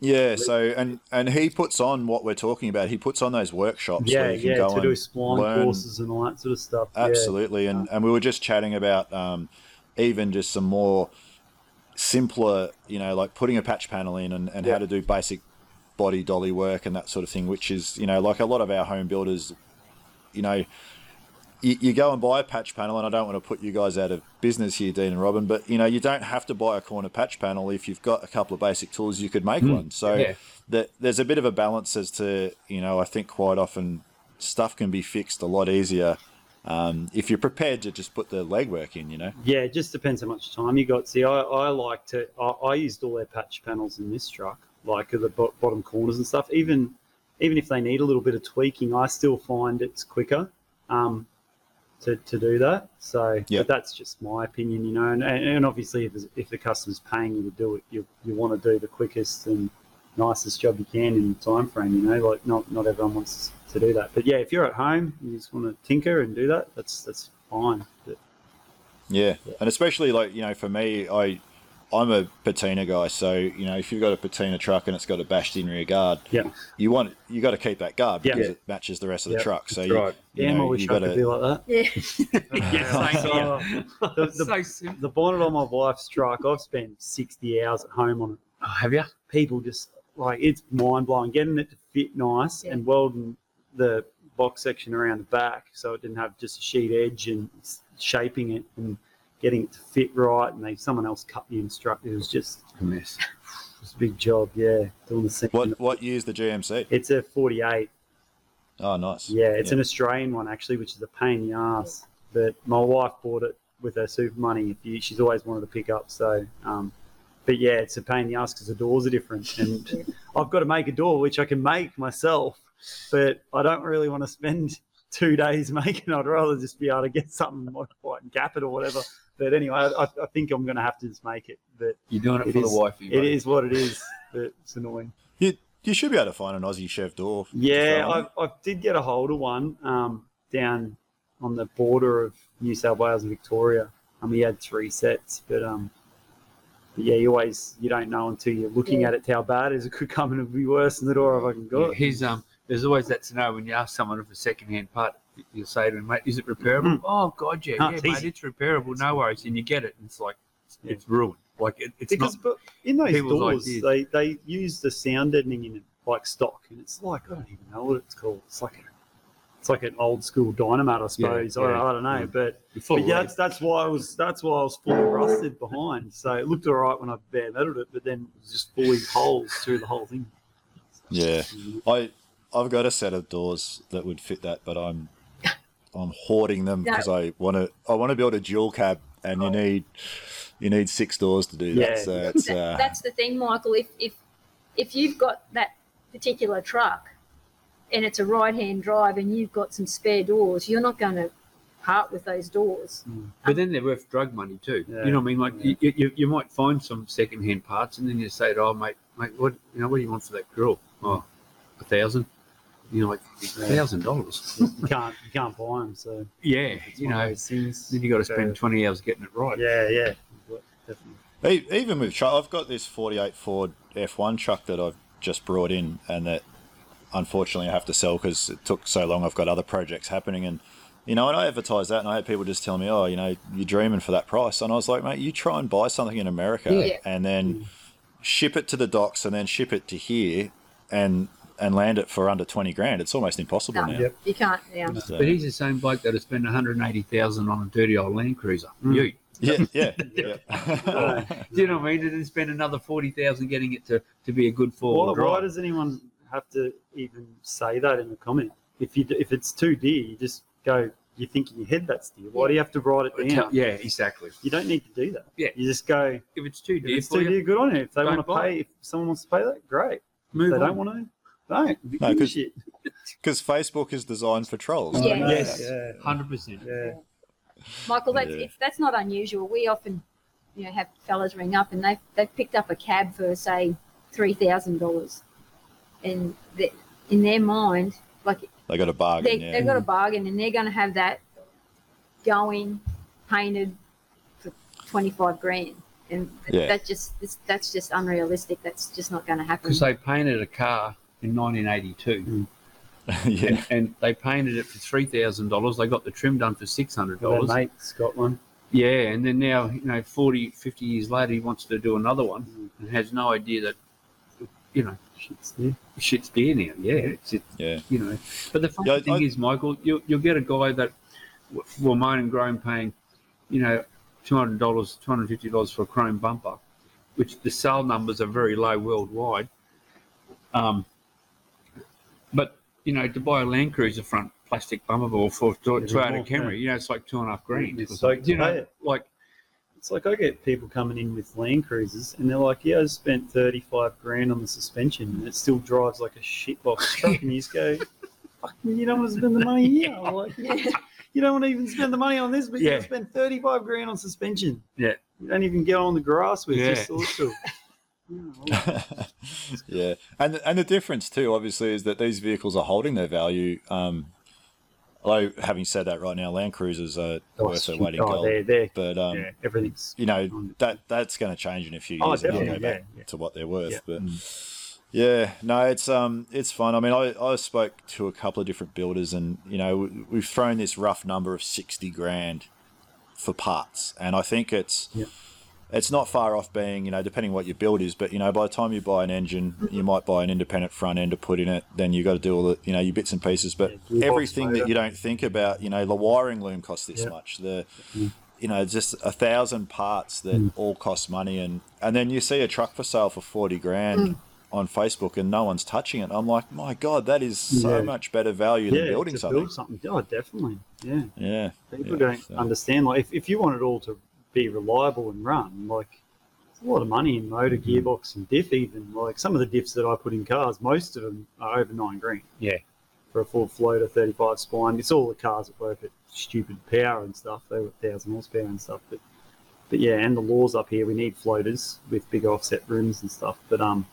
Yeah. So and and he puts on what we're talking about. He puts on those workshops. Yeah, where you can yeah. go to do spline learn. courses and all that sort of stuff. Absolutely. Yeah. And and we were just chatting about um, even just some more simpler, you know, like putting a patch panel in and, and yeah. how to do basic body dolly work and that sort of thing. Which is you know like a lot of our home builders, you know. You go and buy a patch panel, and I don't want to put you guys out of business here, Dean and Robyn, but you know you don't have to buy a corner patch panel if you've got a couple of basic tools. You could make mm. one. So yeah. that there's a bit of a balance as to you know I think quite often stuff can be fixed a lot easier um, if you're prepared to just put the legwork in. You know. Yeah, it just depends how much time you got. See, I, I like to I, I used all their patch panels in this truck, like the bo- bottom corners and stuff. Even even if they need a little bit of tweaking, I still find it's quicker. Um, To, to do that, so yep. but that's just my opinion, you know. And, and obviously, if if the customer's paying you to do it, you you want to do the quickest and nicest job you can in the time frame, you know. Like not not everyone wants to do that, but yeah, if you're at home, you just want to tinker and do that. That's that's fine. But, yeah. yeah, and especially like you know, for me, I I'm a patina guy, so you know, if you've got a patina truck and it's got a bashed-in rear guard, yeah, you want you got to keep that guard because yeah. it matches the rest of the yeah. truck. So That's you, right. you know, you got to be like that. Yeah, yeah, so, the, the, so the bonnet on my wife's truck, I've spent sixty hours at home on it. Oh, have you? People just like it's mind blowing getting it to fit nice yeah. and welding the box section around the back so it didn't have just a sheet edge and shaping it and. Getting it to fit right, and they someone else cut the instructor. It was just a mess. It was a big job, yeah. Doing the same. What what year's the G M C? It's a forty-eight. Oh, nice. Yeah, it's yeah. an Australian one actually, which is a pain in the ass. But my wife bought it with her super money. She's always wanted to pick up. So, um, but yeah, it's a pain in the ass because the doors are different, and yeah. I've got to make a door which I can make myself, but I don't really want to spend two days making. I'd rather just be able to get something modified and gap it or whatever. But anyway, I, I think I'm going to have to just make it. But you're doing it, it for is, the wifey. It is what it is. But it's annoying. You you should be able to find an Aussie Chef door. Yeah, I I did get a hold of one um, down on the border of New South Wales and Victoria, and we had three sets. But um, but yeah, you always you don't know until you're looking yeah. at it how bad it is. It could come and it'd be worse than the door I've fucking got. Yeah, he's um. There's always that to know when you ask someone for a second-hand part. You'll say to him, mate, is it repairable? Mm-hmm. Oh, God, yeah, no, yeah, it's mate, easy. It's repairable, no worries. And you get it, and it's like, it's, yeah. it's ruined. Like, it, it's because, not in those doors, ideas. they they use the sound deadening in it, like stock, and it's like, I don't even know what it's called. It's like a, it's like an old-school dynamite, I suppose. Yeah, yeah, I, I don't know, yeah. but, but yeah, that's, that's why I was that's why I was fully rusted behind. So it looked all right when I bare metaled it, but then it was just fully holes through the whole thing. So, yeah, I, I've got a set of doors that would fit that, but I'm... I'm hoarding them because no. I want to. I want to build a dual cab, and oh. you need you need six doors to do that. Yeah. So it's, that, uh, that's the thing, Michael. If if if you've got that particular truck, and it's a right hand drive, and you've got some spare doors, you're not going to part with those doors. Mm. But then they're worth drug money too. Yeah. You know what I mean? Like yeah. you, you, you might find some second-hand parts, and then you say, "Oh, mate, mate, what you know? What do you want for that grill? Oh, a thousand. You know, like a thousand dollars. You can't, you can't buy them. So yeah, you know, then you got to spend twenty hours getting it right. Yeah, yeah, definitely. Even with truck, I've got this forty-eight Ford F one truck that I've just brought in, and that unfortunately I have to sell because it took so long. I've got other projects happening, and you know, and I advertise that, and I had people just tell me, "Oh, you know, you're dreaming for that price," and I was like, "Mate, you try and buy something in America, yeah. and then mm. ship it to the docks, and then ship it to here, and." and land it for under twenty grand. It's almost impossible no, now. Yep. You can't, yeah. So, but he's the same bloke that'll spend one hundred eighty thousand on a dirty old Land Cruiser. Mm. You. Yeah, yeah. yeah. uh, do you know what I mean? And then spend another forty thousand getting it to, to be a good four-wheel drive. Why does anyone have to even say that in the comment? If you if it's too dear, you just go, you think in your head that's dear. Why do you have to write it down? Yeah, exactly. You don't need to do that. Yeah. You just go, if it's too dear, if it's too dear, good on you. If they want to pay, if someone wants to pay that, great. Move if they on. Don't want to. No, because no, Facebook is designed for trolls. Yeah. Right? Yes, one hundred percent. Yeah. Yeah. Michael, that's yeah. it's, that's not unusual. We often, you know, have fellas ring up and they they've picked up a cab for say three thousand dollars, and they, in their mind, like they got a bargain. They, yeah. They've got a bargain, and they're going to have that going painted for twenty five grand. And yeah. that just that's just unrealistic. That's just not going to happen. Because they painted a car in nineteen eighty-two, mm. yeah. and, and they painted it for three thousand dollars. They got the trim done for six hundred dollars. Well, mate's got one. Yeah, and then now you know, forty, fifty years later, he wants to do another one mm. and has no idea that you know shit's dear. Shit's dear now. Yeah, it's it, yeah. You know, but the funny yeah, thing I, is, Michael, you'll you'll get a guy that will moan and groan paying, you know, two hundred dollars, two hundred fifty dollars for a chrome bumper, which the sale numbers are very low worldwide. Um, but, you know, to buy a Land Cruiser front plastic bumper or for Toyota Camry, you know, it's like two and a half grand. It's like, you know, like, it's like I get people coming in with Land Cruisers and they're like, yeah, I spent thirty-five grand on the suspension and it still drives like a shitbox truck. And you just go, fuck, you don't want to spend the money here. I'm like, yeah. You don't want to even spend the money on this, but yeah. you spend thirty-five grand on suspension. Yeah, you don't even get on the grass with yeah. just also. yeah, and and the difference too, obviously, is that these vehicles are holding their value. Um, although having said that, right now Land Cruisers are oh, worth their weight in gold. They're, they're, but um, yeah, everything's you know that that's going to change in a few years. Oh, and they'll go back yeah, yeah. to what they're worth, yeah. but. Mm. Yeah, no, it's um, it's fun. I mean, I, I spoke to a couple of different builders, and you know, we, we've thrown this rough number of sixty grand for parts, and I think it's yeah. it's not far off being, you know, depending what your build is, but you know, by the time you buy an engine, you might buy an independent front end to put in it. Then you got to do all the, you know, your bits and pieces, but yeah, everything that you don't think about, you know, the wiring loom costs this yeah. much. The yeah. you know, just a thousand parts that mm. all cost money, and and then you see a truck for sale for forty grand. Mm. on Facebook and no one's touching it. I'm like, my God, that is so yeah. much better value than yeah, building to something. Build something. Oh, definitely. Yeah. Yeah. People yeah, don't so. understand. Like, if, if you want it all to be reliable and run, like, it's a lot of money in motor, mm-hmm. gearbox, and diff even. Like, some of the diffs that I put in cars, most of them are over nine grand. Yeah. For a Ford Floater, thirty-five spine. It's all the cars that work at stupid power and stuff. They were one thousand horsepower and stuff. But, but, yeah, and the laws up here, we need floaters with big offset rims and stuff. But, um,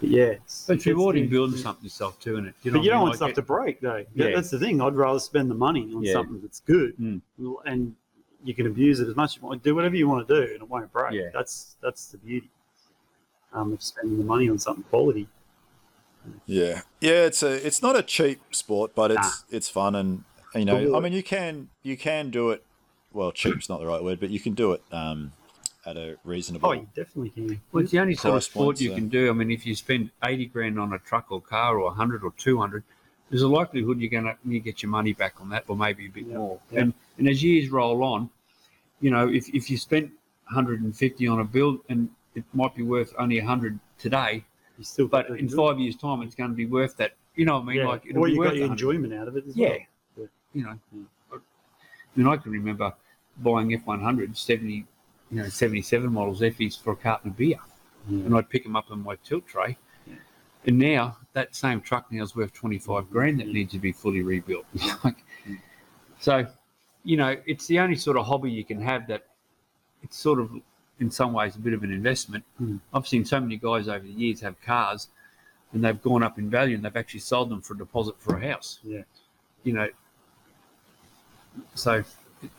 But yeah, it's, but it's rewarding building something yourself too, isn't it? You know but you don't I mean? want like stuff it, to break, though. Yeah. That's the thing. I'd rather spend the money on yeah. something that's good, mm. and you can abuse it as much as you want. Do whatever you want to do, and it won't break. Yeah. That's that's the beauty um, of spending the money on something quality. Yeah, yeah. It's a it's not a cheap sport, but it's nah. it's fun, and you know, I mean, you can you can do it. Well, cheap's not the right word, but you can do it. Um, at a reasonable... Oh, you definitely can. Well, it's the only sort of sport you can do. I mean, if you spend eighty grand on a truck or car or one hundred or two hundred, there's a likelihood you're going to you get your money back on that or maybe a bit yeah, more. Yeah. And and as years roll on, you know, if, if you spent one hundred fifty on a build and it might be worth only one hundred today, you still but in good. five years' time, it's going to be worth that. You know what I mean? Yeah. Like, it'll or you got your enjoyment out of it as yeah. well. Yeah. You know, I mean, I can remember buying F one hundred, seventy... you know, seventy-seven models F Es for a carton of beer. Mm. And I'd pick them up in my tilt tray. Yeah. And now that same truck now is worth twenty-five grand that needs to be fully rebuilt. Like, so you know, it's the only sort of hobby you can have that it's sort of in some ways a bit of an investment. Mm. I've seen so many guys over the years have cars and they've gone up in value and they've actually sold them for a deposit for a house. Yeah. You know, so,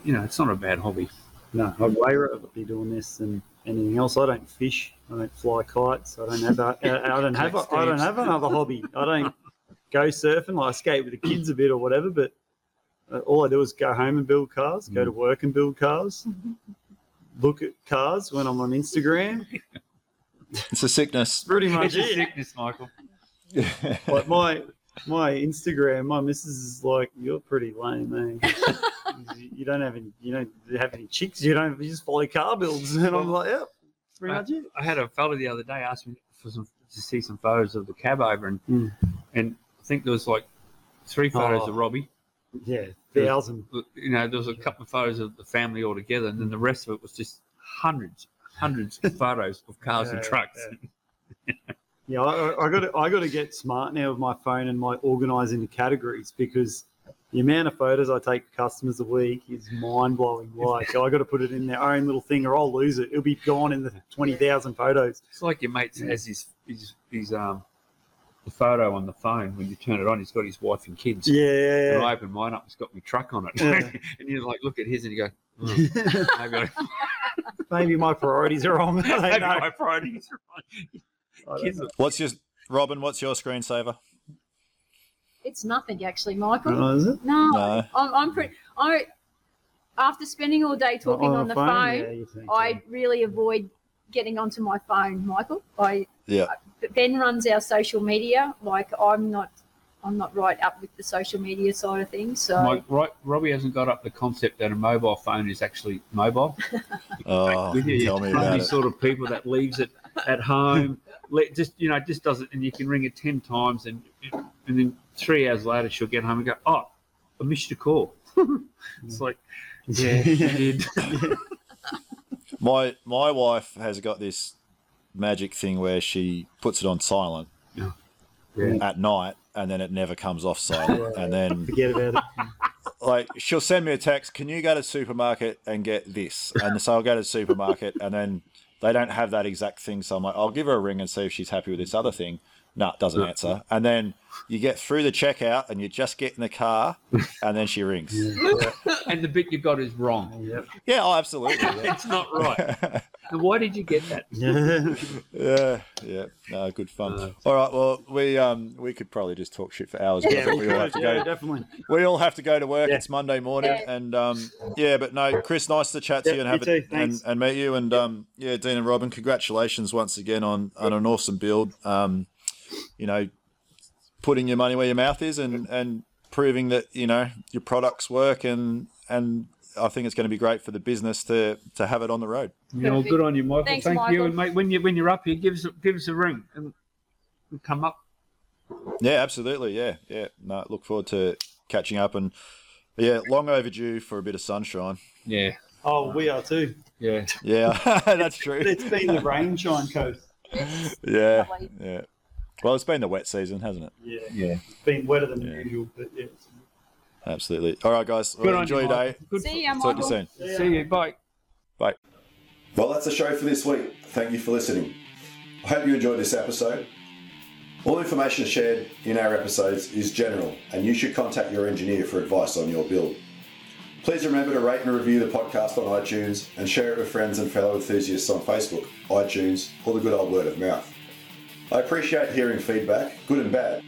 you know, it's not a bad hobby. No, I'd way rather be doing this than anything else. I don't fish. I don't fly kites. I don't have. A, I don't have. A, I don't have another hobby. I don't go surfing. Like I skate with the kids a bit or whatever. But all I do is go home and build cars. Go to work and build cars. Look at cars when I'm on Instagram. It's a sickness. Pretty much it's a sickness, Michael. Like my my Instagram, my missus is like, "You're pretty lame, eh?" You don't have any, you don't have any chicks. You don't you just follow car builds, and I'm like, yep, that's pretty I, much it. I had a fella the other day ask me for some to see some photos of the cab over, and mm. and I think there was like three photos oh, of Robbie. Yeah, thousand. Was, you know, there was a couple of photos of the family all together, and then the rest of it was just hundreds, hundreds of photos of cars yeah, and trucks. Yeah, yeah I, I got to, I got to get smart now with my phone and my organising the categories because. The amount of photos I take for customers a week is mind-blowing. Like, I got to put it in their own little thing or I'll lose it. It'll be gone in the twenty thousand photos. It's like your mate has his, his, his um, the photo on the phone. When you turn it on, he's got his wife and kids. Yeah. And I open mine up, it's got my truck on it. Yeah. And you're like, look at his and you go, oh, I got it. Maybe my priorities are wrong. Maybe know. my priorities are wrong. Kids are- what's your, Robyn, what's your screensaver? It's nothing actually, Michael. No, is it? No, no. I'm, I'm pretty. I after spending all day talking oh, on the phone, phone yeah, I so. really avoid getting onto my phone, Michael. I yeah. I, Ben runs our social media. Like I'm not, I'm not right up with the social media side of things. So my, right, Robbie hasn't got up the concept that a mobile phone is actually mobile. oh, with you. Tell me about it. Sort of people that leaves it at home, just you know, just doesn't, and you can ring it ten times and and then. Three hours later, she'll get home and go, oh, I missed your call. It's like, yeah, she did. my, my wife has got this magic thing where she puts it on silent yeah. at night and then it never comes off silent. Right. And then forget about it. Like, she'll send me a text, can you go to the supermarket and get this? And so I'll go to the supermarket and then they don't have that exact thing. So I'm like, I'll give her a ring and see if she's happy with this other thing. No, it doesn't answer. And then you get through the checkout and you just get in the car and then she rings. Yeah. And the bit you got is wrong. Yeah, yeah oh, absolutely. Yeah. It's not right. And why did you get that? Yeah, yeah. yeah. No, good fun. Uh, all right, well, we um we could probably just talk shit for hours. Yeah, we, we all have to go. Yeah, definitely. We all have to go to work. Yeah. It's Monday morning. Yeah. And, um yeah, but no, Chris, nice to chat to yeah, you and have it and, and meet you. And, yeah. um yeah, Dean and Robyn, congratulations once again on, on an awesome build. Um You know, putting your money where your mouth is and, and proving that, you know, your products work and and I think it's going to be great for the business to, to have it on the road. Yeah, well, good on you, Michael. Thanks, Thank Michael. you. And, mate, when, you, when you're up here, give us, give us a ring and we'll come up. Yeah, absolutely. Yeah, yeah. No, look forward to catching up and, yeah, long overdue for a bit of sunshine. Yeah. Oh, we are too. Yeah. Yeah, that's true. It's, it's been the rain shine coast. Yeah, yeah. Well, it's been the wet season, hasn't it? Yeah, yeah. It's been wetter than yeah. usual, but yeah. Absolutely. All right, guys. Good well, enjoy you, your day. Good See you, Michael. Talk to you soon. Yeah. See you. Bye. Bye. Well, that's the show for this week. Thank you for listening. I hope you enjoyed this episode. All information shared in our episodes is general, and you should contact your engineer for advice on your build. Please remember to rate and review the podcast on iTunes and share it with friends and fellow enthusiasts on Facebook, iTunes, or the good old word of mouth. I appreciate hearing feedback, good and bad,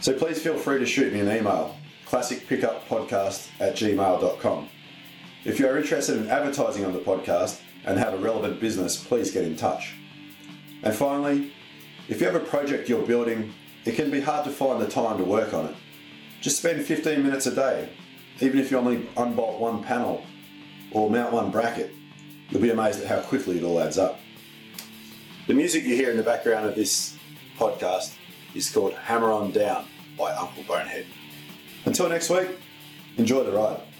so please feel free to shoot me an email, classic pickup podcast at gmail dot com. If you are interested in advertising on the podcast and have a relevant business, please get in touch. And finally, if you have a project you're building, it can be hard to find the time to work on it. Just spend fifteen minutes a day, even if you only unbolt one panel or mount one bracket. You'll be amazed at how quickly it all adds up. The music you hear in the background of this podcast is called Hammer On Down by Uncle Bonehead. Until next week, enjoy the ride.